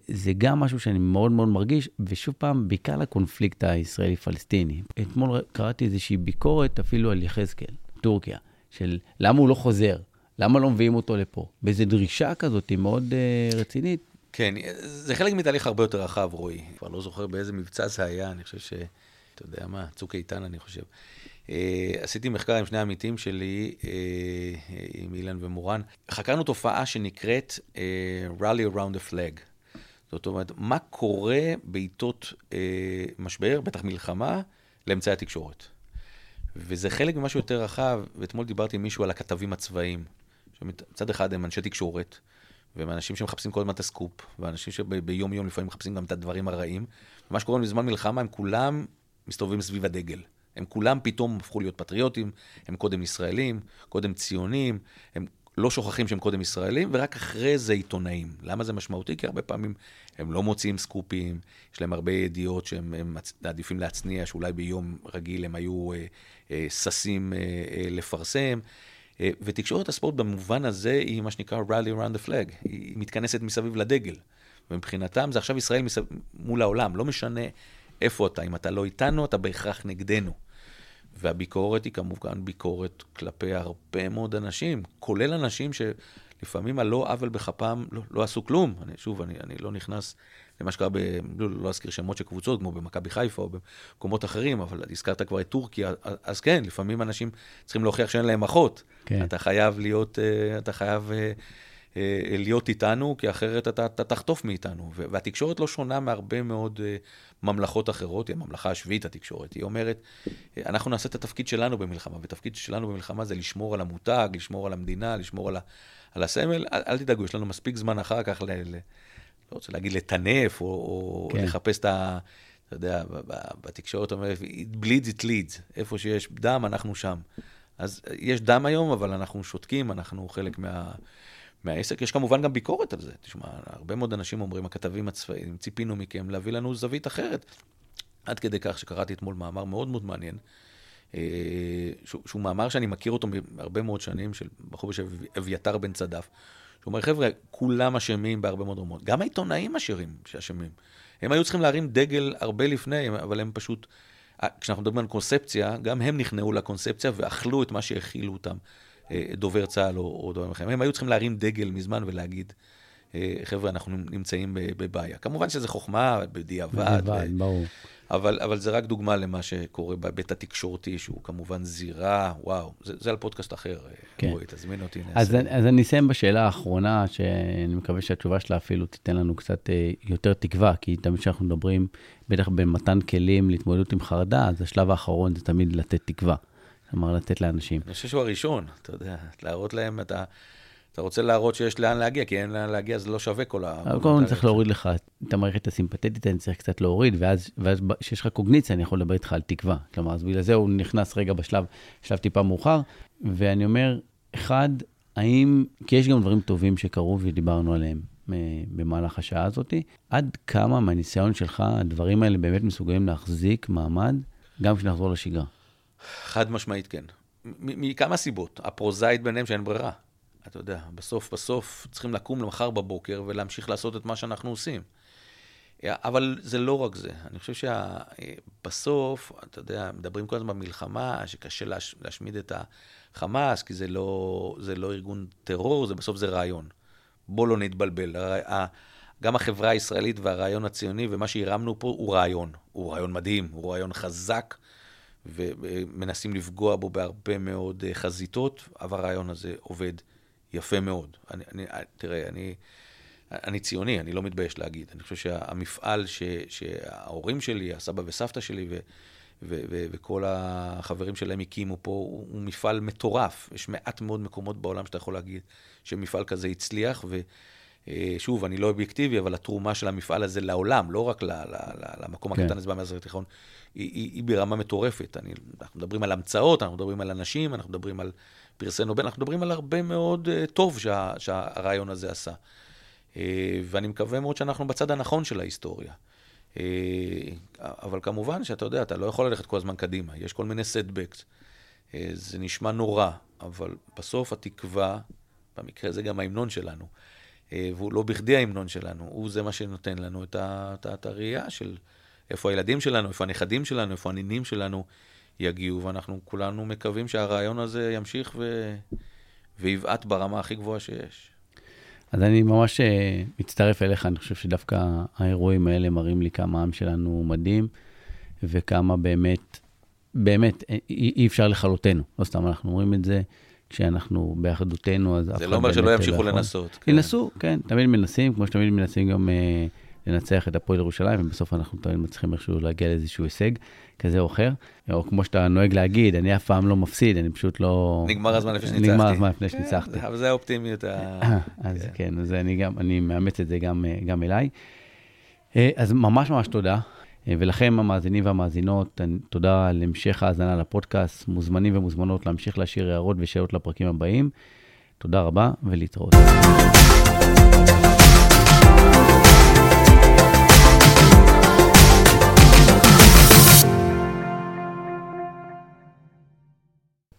זה גם משהו שאני מאוד מאוד מרגיש, ושוב פעם, בעיקר לקונפליקט הישראלי-פלסטיני. אתמול קראתי איזושהי ביקורת, אפילו על יחזקאל, טורקיה, של למה הוא לא חוזר, למה לא מביאים אותו לפה. באיזו דרישה כזאת מאוד רצינית. כן, זה חלק מתהליך הרבה יותר רחב, רואי. כבר לא זוכר באיזה מבצע זה היה, אני חושב אתה יודע מה, צוק איתן, אני חושב. עשיתי מחקר עם שני עמיתים שלי, עם אילן ומורן. חקרנו תופעה שנקראת Rally Around the Flag. זאת אומרת, מה קורה בעיתות משבר, בטח מלחמה, לאמצעי התקשורת. וזה חלק ממשהו יותר רחב, ואתמול דיברתי עם מישהו על הכתבים הצבאיים. מצד אחד הם אנשי תקשורת, והם אנשים שמחפשים כל הזמן את הסקופ, ואנשים שביום יום לפעמים מחפשים גם את הדברים הרעים. ומה שקורה בזמן מלחמה, הם כולם מסתובבים סביב הדגל. הם כולם פתאום הפכו להיות פטריוטים, הם קודם ישראלים, קודם ציונים, הם לא שוכחים שהם קודם ישראלים, ורק אחרי זה עיתונאים. למה זה משמעותי? כי הרבה פעמים הם לא מוציאים סקופים, יש להם הרבה ידיעות שהם עדיפים להצניע, שאולי ביום רגיל הם היו ססים לפרסם. ותקשורת הספורט במובן הזה היא מה שנקרא Rally Around the Flag, היא מתכנסת מסביב לדגל, ומבחינתם זה עכשיו ישראל מול העולם, לא משנה איפה אתה, אם אתה לא איתנו, אתה בהכרח נגדנו. והביקורת היא כמובן ביקורת כלפי הרבה מאוד אנשים, כולל אנשים שלפעמים הלא עוול בכפם לא עשו כלום. אני לא נכנס למה שקרה, לא אזכיר שמות של קבוצות, כמו במכבי חיפה או במקומות אחרים, אבל הזכרת כבר את טורקיה, אז כן, לפעמים אנשים צריכים להוכיח שאין להם אחות. אתה חייב להיות איתנו, כי אחרת אתה תחטוף מאיתנו. והתקשורת לא שונה מהרבה מאוד ממלכות אחרות, היא הממלכה השביעית התקשורת. היא אומרת, אנחנו נעשה את התפקיד שלנו במלחמה, ותפקיד שלנו במלחמה זה לשמור על המותג, לשמור על המדינה, לשמור על הסמל. אל תדאגו, יש לנו מספיק זמן אחר כך, לא רוצה להגיד לטנף, או לחפש את ה... אתה יודע, בתקשורת אומרת, it bleeds, it leads. איפה שיש דם, אנחנו שם. אז יש דם היום, אבל אנחנו שותקים, אנחנו חלק מהעסק. יש כמובן גם ביקורת על זה. תשמע, הרבה מאוד אנשים אומרים, הכתבים הצבאיים, ציפינו מכם להביא לנו זווית אחרת. עד כדי כך שקראתי אתמול מאמר מאוד מאוד מעניין, שהוא מאמר שאני מכיר אותו הרבה מאוד שנים, של בחור בשם אביתר בן צדף, שהוא אומר, חבר'ה, כולם אשמים בהרבה מאוד רמות. גם העיתונאים אשמים. הם היו צריכים להרים דגל הרבה לפני, אבל הם פשוט, כשאנחנו מדברים על קונספציה, גם הם נכנעו לקונספציה ואכלו את מה שהכילו אותם. דובר צהל או דברים אחרים. הם היו צריכים להרים דגל מזמן ולהגיד, חבר'ה, אנחנו נמצאים בבעיה. כמובן שזה חוכמה, בדיעבד. ברור. אבל זה רק דוגמה למה שקורה בבית התקשורתי, שהוא כמובן זירה, וואו, זה על פודקאסט אחר, רואי, תזמין אותי. אז אני אסיים בשאלה האחרונה, שאני מקווה שהתשובה שלה אפילו תיתן לנו קצת יותר תקווה, כי תמיד שאנחנו מדברים, בטח במתן כלים להתמודדות עם חרדה, אז השלב האחרון זה תמיד לתת תקווה. אמר לתת לאנשים. אני חושב שהוא הראשון, אתה יודע, להראות להם את ה... אתה רוצה להראות שיש לאן להגיע, כי אין לאן להגיע, זה לא שווה כל ה... אבל כל הזמן צריך להוריד לך את המערכת הסימפתטית, אני צריך קצת להוריד, ואז כשיש לך קוגניציה, אני יכול לדבר איתך על תקווה. כלומר, אז בגלל זה הוא נכנס רגע בשלב טיפה מאוחר, ואני אומר, אחד, האם... כי יש גם דברים טובים שקרו ודיברנו עליהם במהלך השעה הזאת, עד כמה מהניסיון שלך, הדברים האלה באמת מסוגלים להחזיק מעמד, גם כשנחזור לשגרה? חד משמעית כן. מכמה סיבות. הפרוזאית ביניהם שאין ברירה. אתה יודע, בסוף צריכים לקום למחר בבוקר ולהמשיך לעשות את מה שאנחנו עושים. אבל זה לא רק זה. אני חושב שבסוף, אתה יודע, מדברים כל הזמן במלחמה, שקשה להשמיד את החמאס, כי זה לא ארגון טרור, בסוף זה רעיון. בוא לא נתבלבל. גם החברה הישראלית והרעיון הציוני ומה שהרמנו פה הוא רעיון. הוא רעיון מדהים, הוא רעיון חזק, ומנסים לפגוע בו בהרבה מאוד חזיתות, אבל הרעיון הזה עובד יפה מאוד. תראה, אני ציוני, אני לא מתבייש להגיד. אני חושב שהמפעל שההורים שלי, הסבא וסבתא שלי, וכל החברים שלהם הקימו פה, הוא מפעל מטורף. יש מעט מאוד מקומות בעולם שאתה יכול להגיד שמפעל כזה הצליח, ושוב, אני לא אובייקטיבי, אבל התרומה של המפעל הזה לעולם, לא רק למקום הקטן הזה במזרח התיכון, היא ברמה מטורפת. אנחנו מדברים על המצאות, אנחנו מדברים על אנשים, אנחנו מדברים על פרסי נובל, אנחנו מדברים על הרבה מאוד טוב שהרעיון הזה עשה. ואני מקווה מאוד שאנחנו בצד הנכון של ההיסטוריה. אבל כמובן שאתה יודע, אתה לא יכול ללכת כל הזמן קדימה, יש כל מיני סטבקס. זה נשמע נורא, אבל בסוף התקווה, במקרה זה גם ההמנון שלנו, והוא לא בכדי ההמנון שלנו, הוא זה מה שנותן לנו את הראייה של... איפה הילדים שלנו, איפה הנכדים שלנו, איפה הנינים שלנו יגיעו, ואנחנו כולנו מקווים שהרעיון הזה ימשיך ויבעט ברמה הכי גבוהה שיש. אז אני ממש מצטרף אליך, אני חושב שדווקא האירועים האלה מראים לי כמה העם שלנו מדהים, וכמה באמת אי אפשר לחלוטנו. לא סתם אנחנו אומרים את זה, כשאנחנו באחדותנו, אז... זה לא אומר שלא ימשיכו לנסות. ינסו, כן, תמיד מנסים, כמו שתמיד מנסים גם... לנצח את הפועל ירושלים, ובסוף אנחנו תמיד מצליחים איכשהו להגיע לאיזשהו הישג כזה או אחר, או כמו שאתה נוהג להגיד, אני אף פעם לא מפסיד, אני פשוט לא... נגמר הזמן לפני שניצחתי. נגמר הזמן לפני שניצחתי. אבל זה האופטימיות. אז כן, אז אני מאמץ את זה גם אליי. אז ממש תודה, ולכם המאזינים והמאזינות, תודה על המשך ההאזנה לפודקאסט, מוזמנים ומוזמנות להמשיך להשאיר הערות ושאלות לפרקים הבאים. תודה רבה ולהתראות.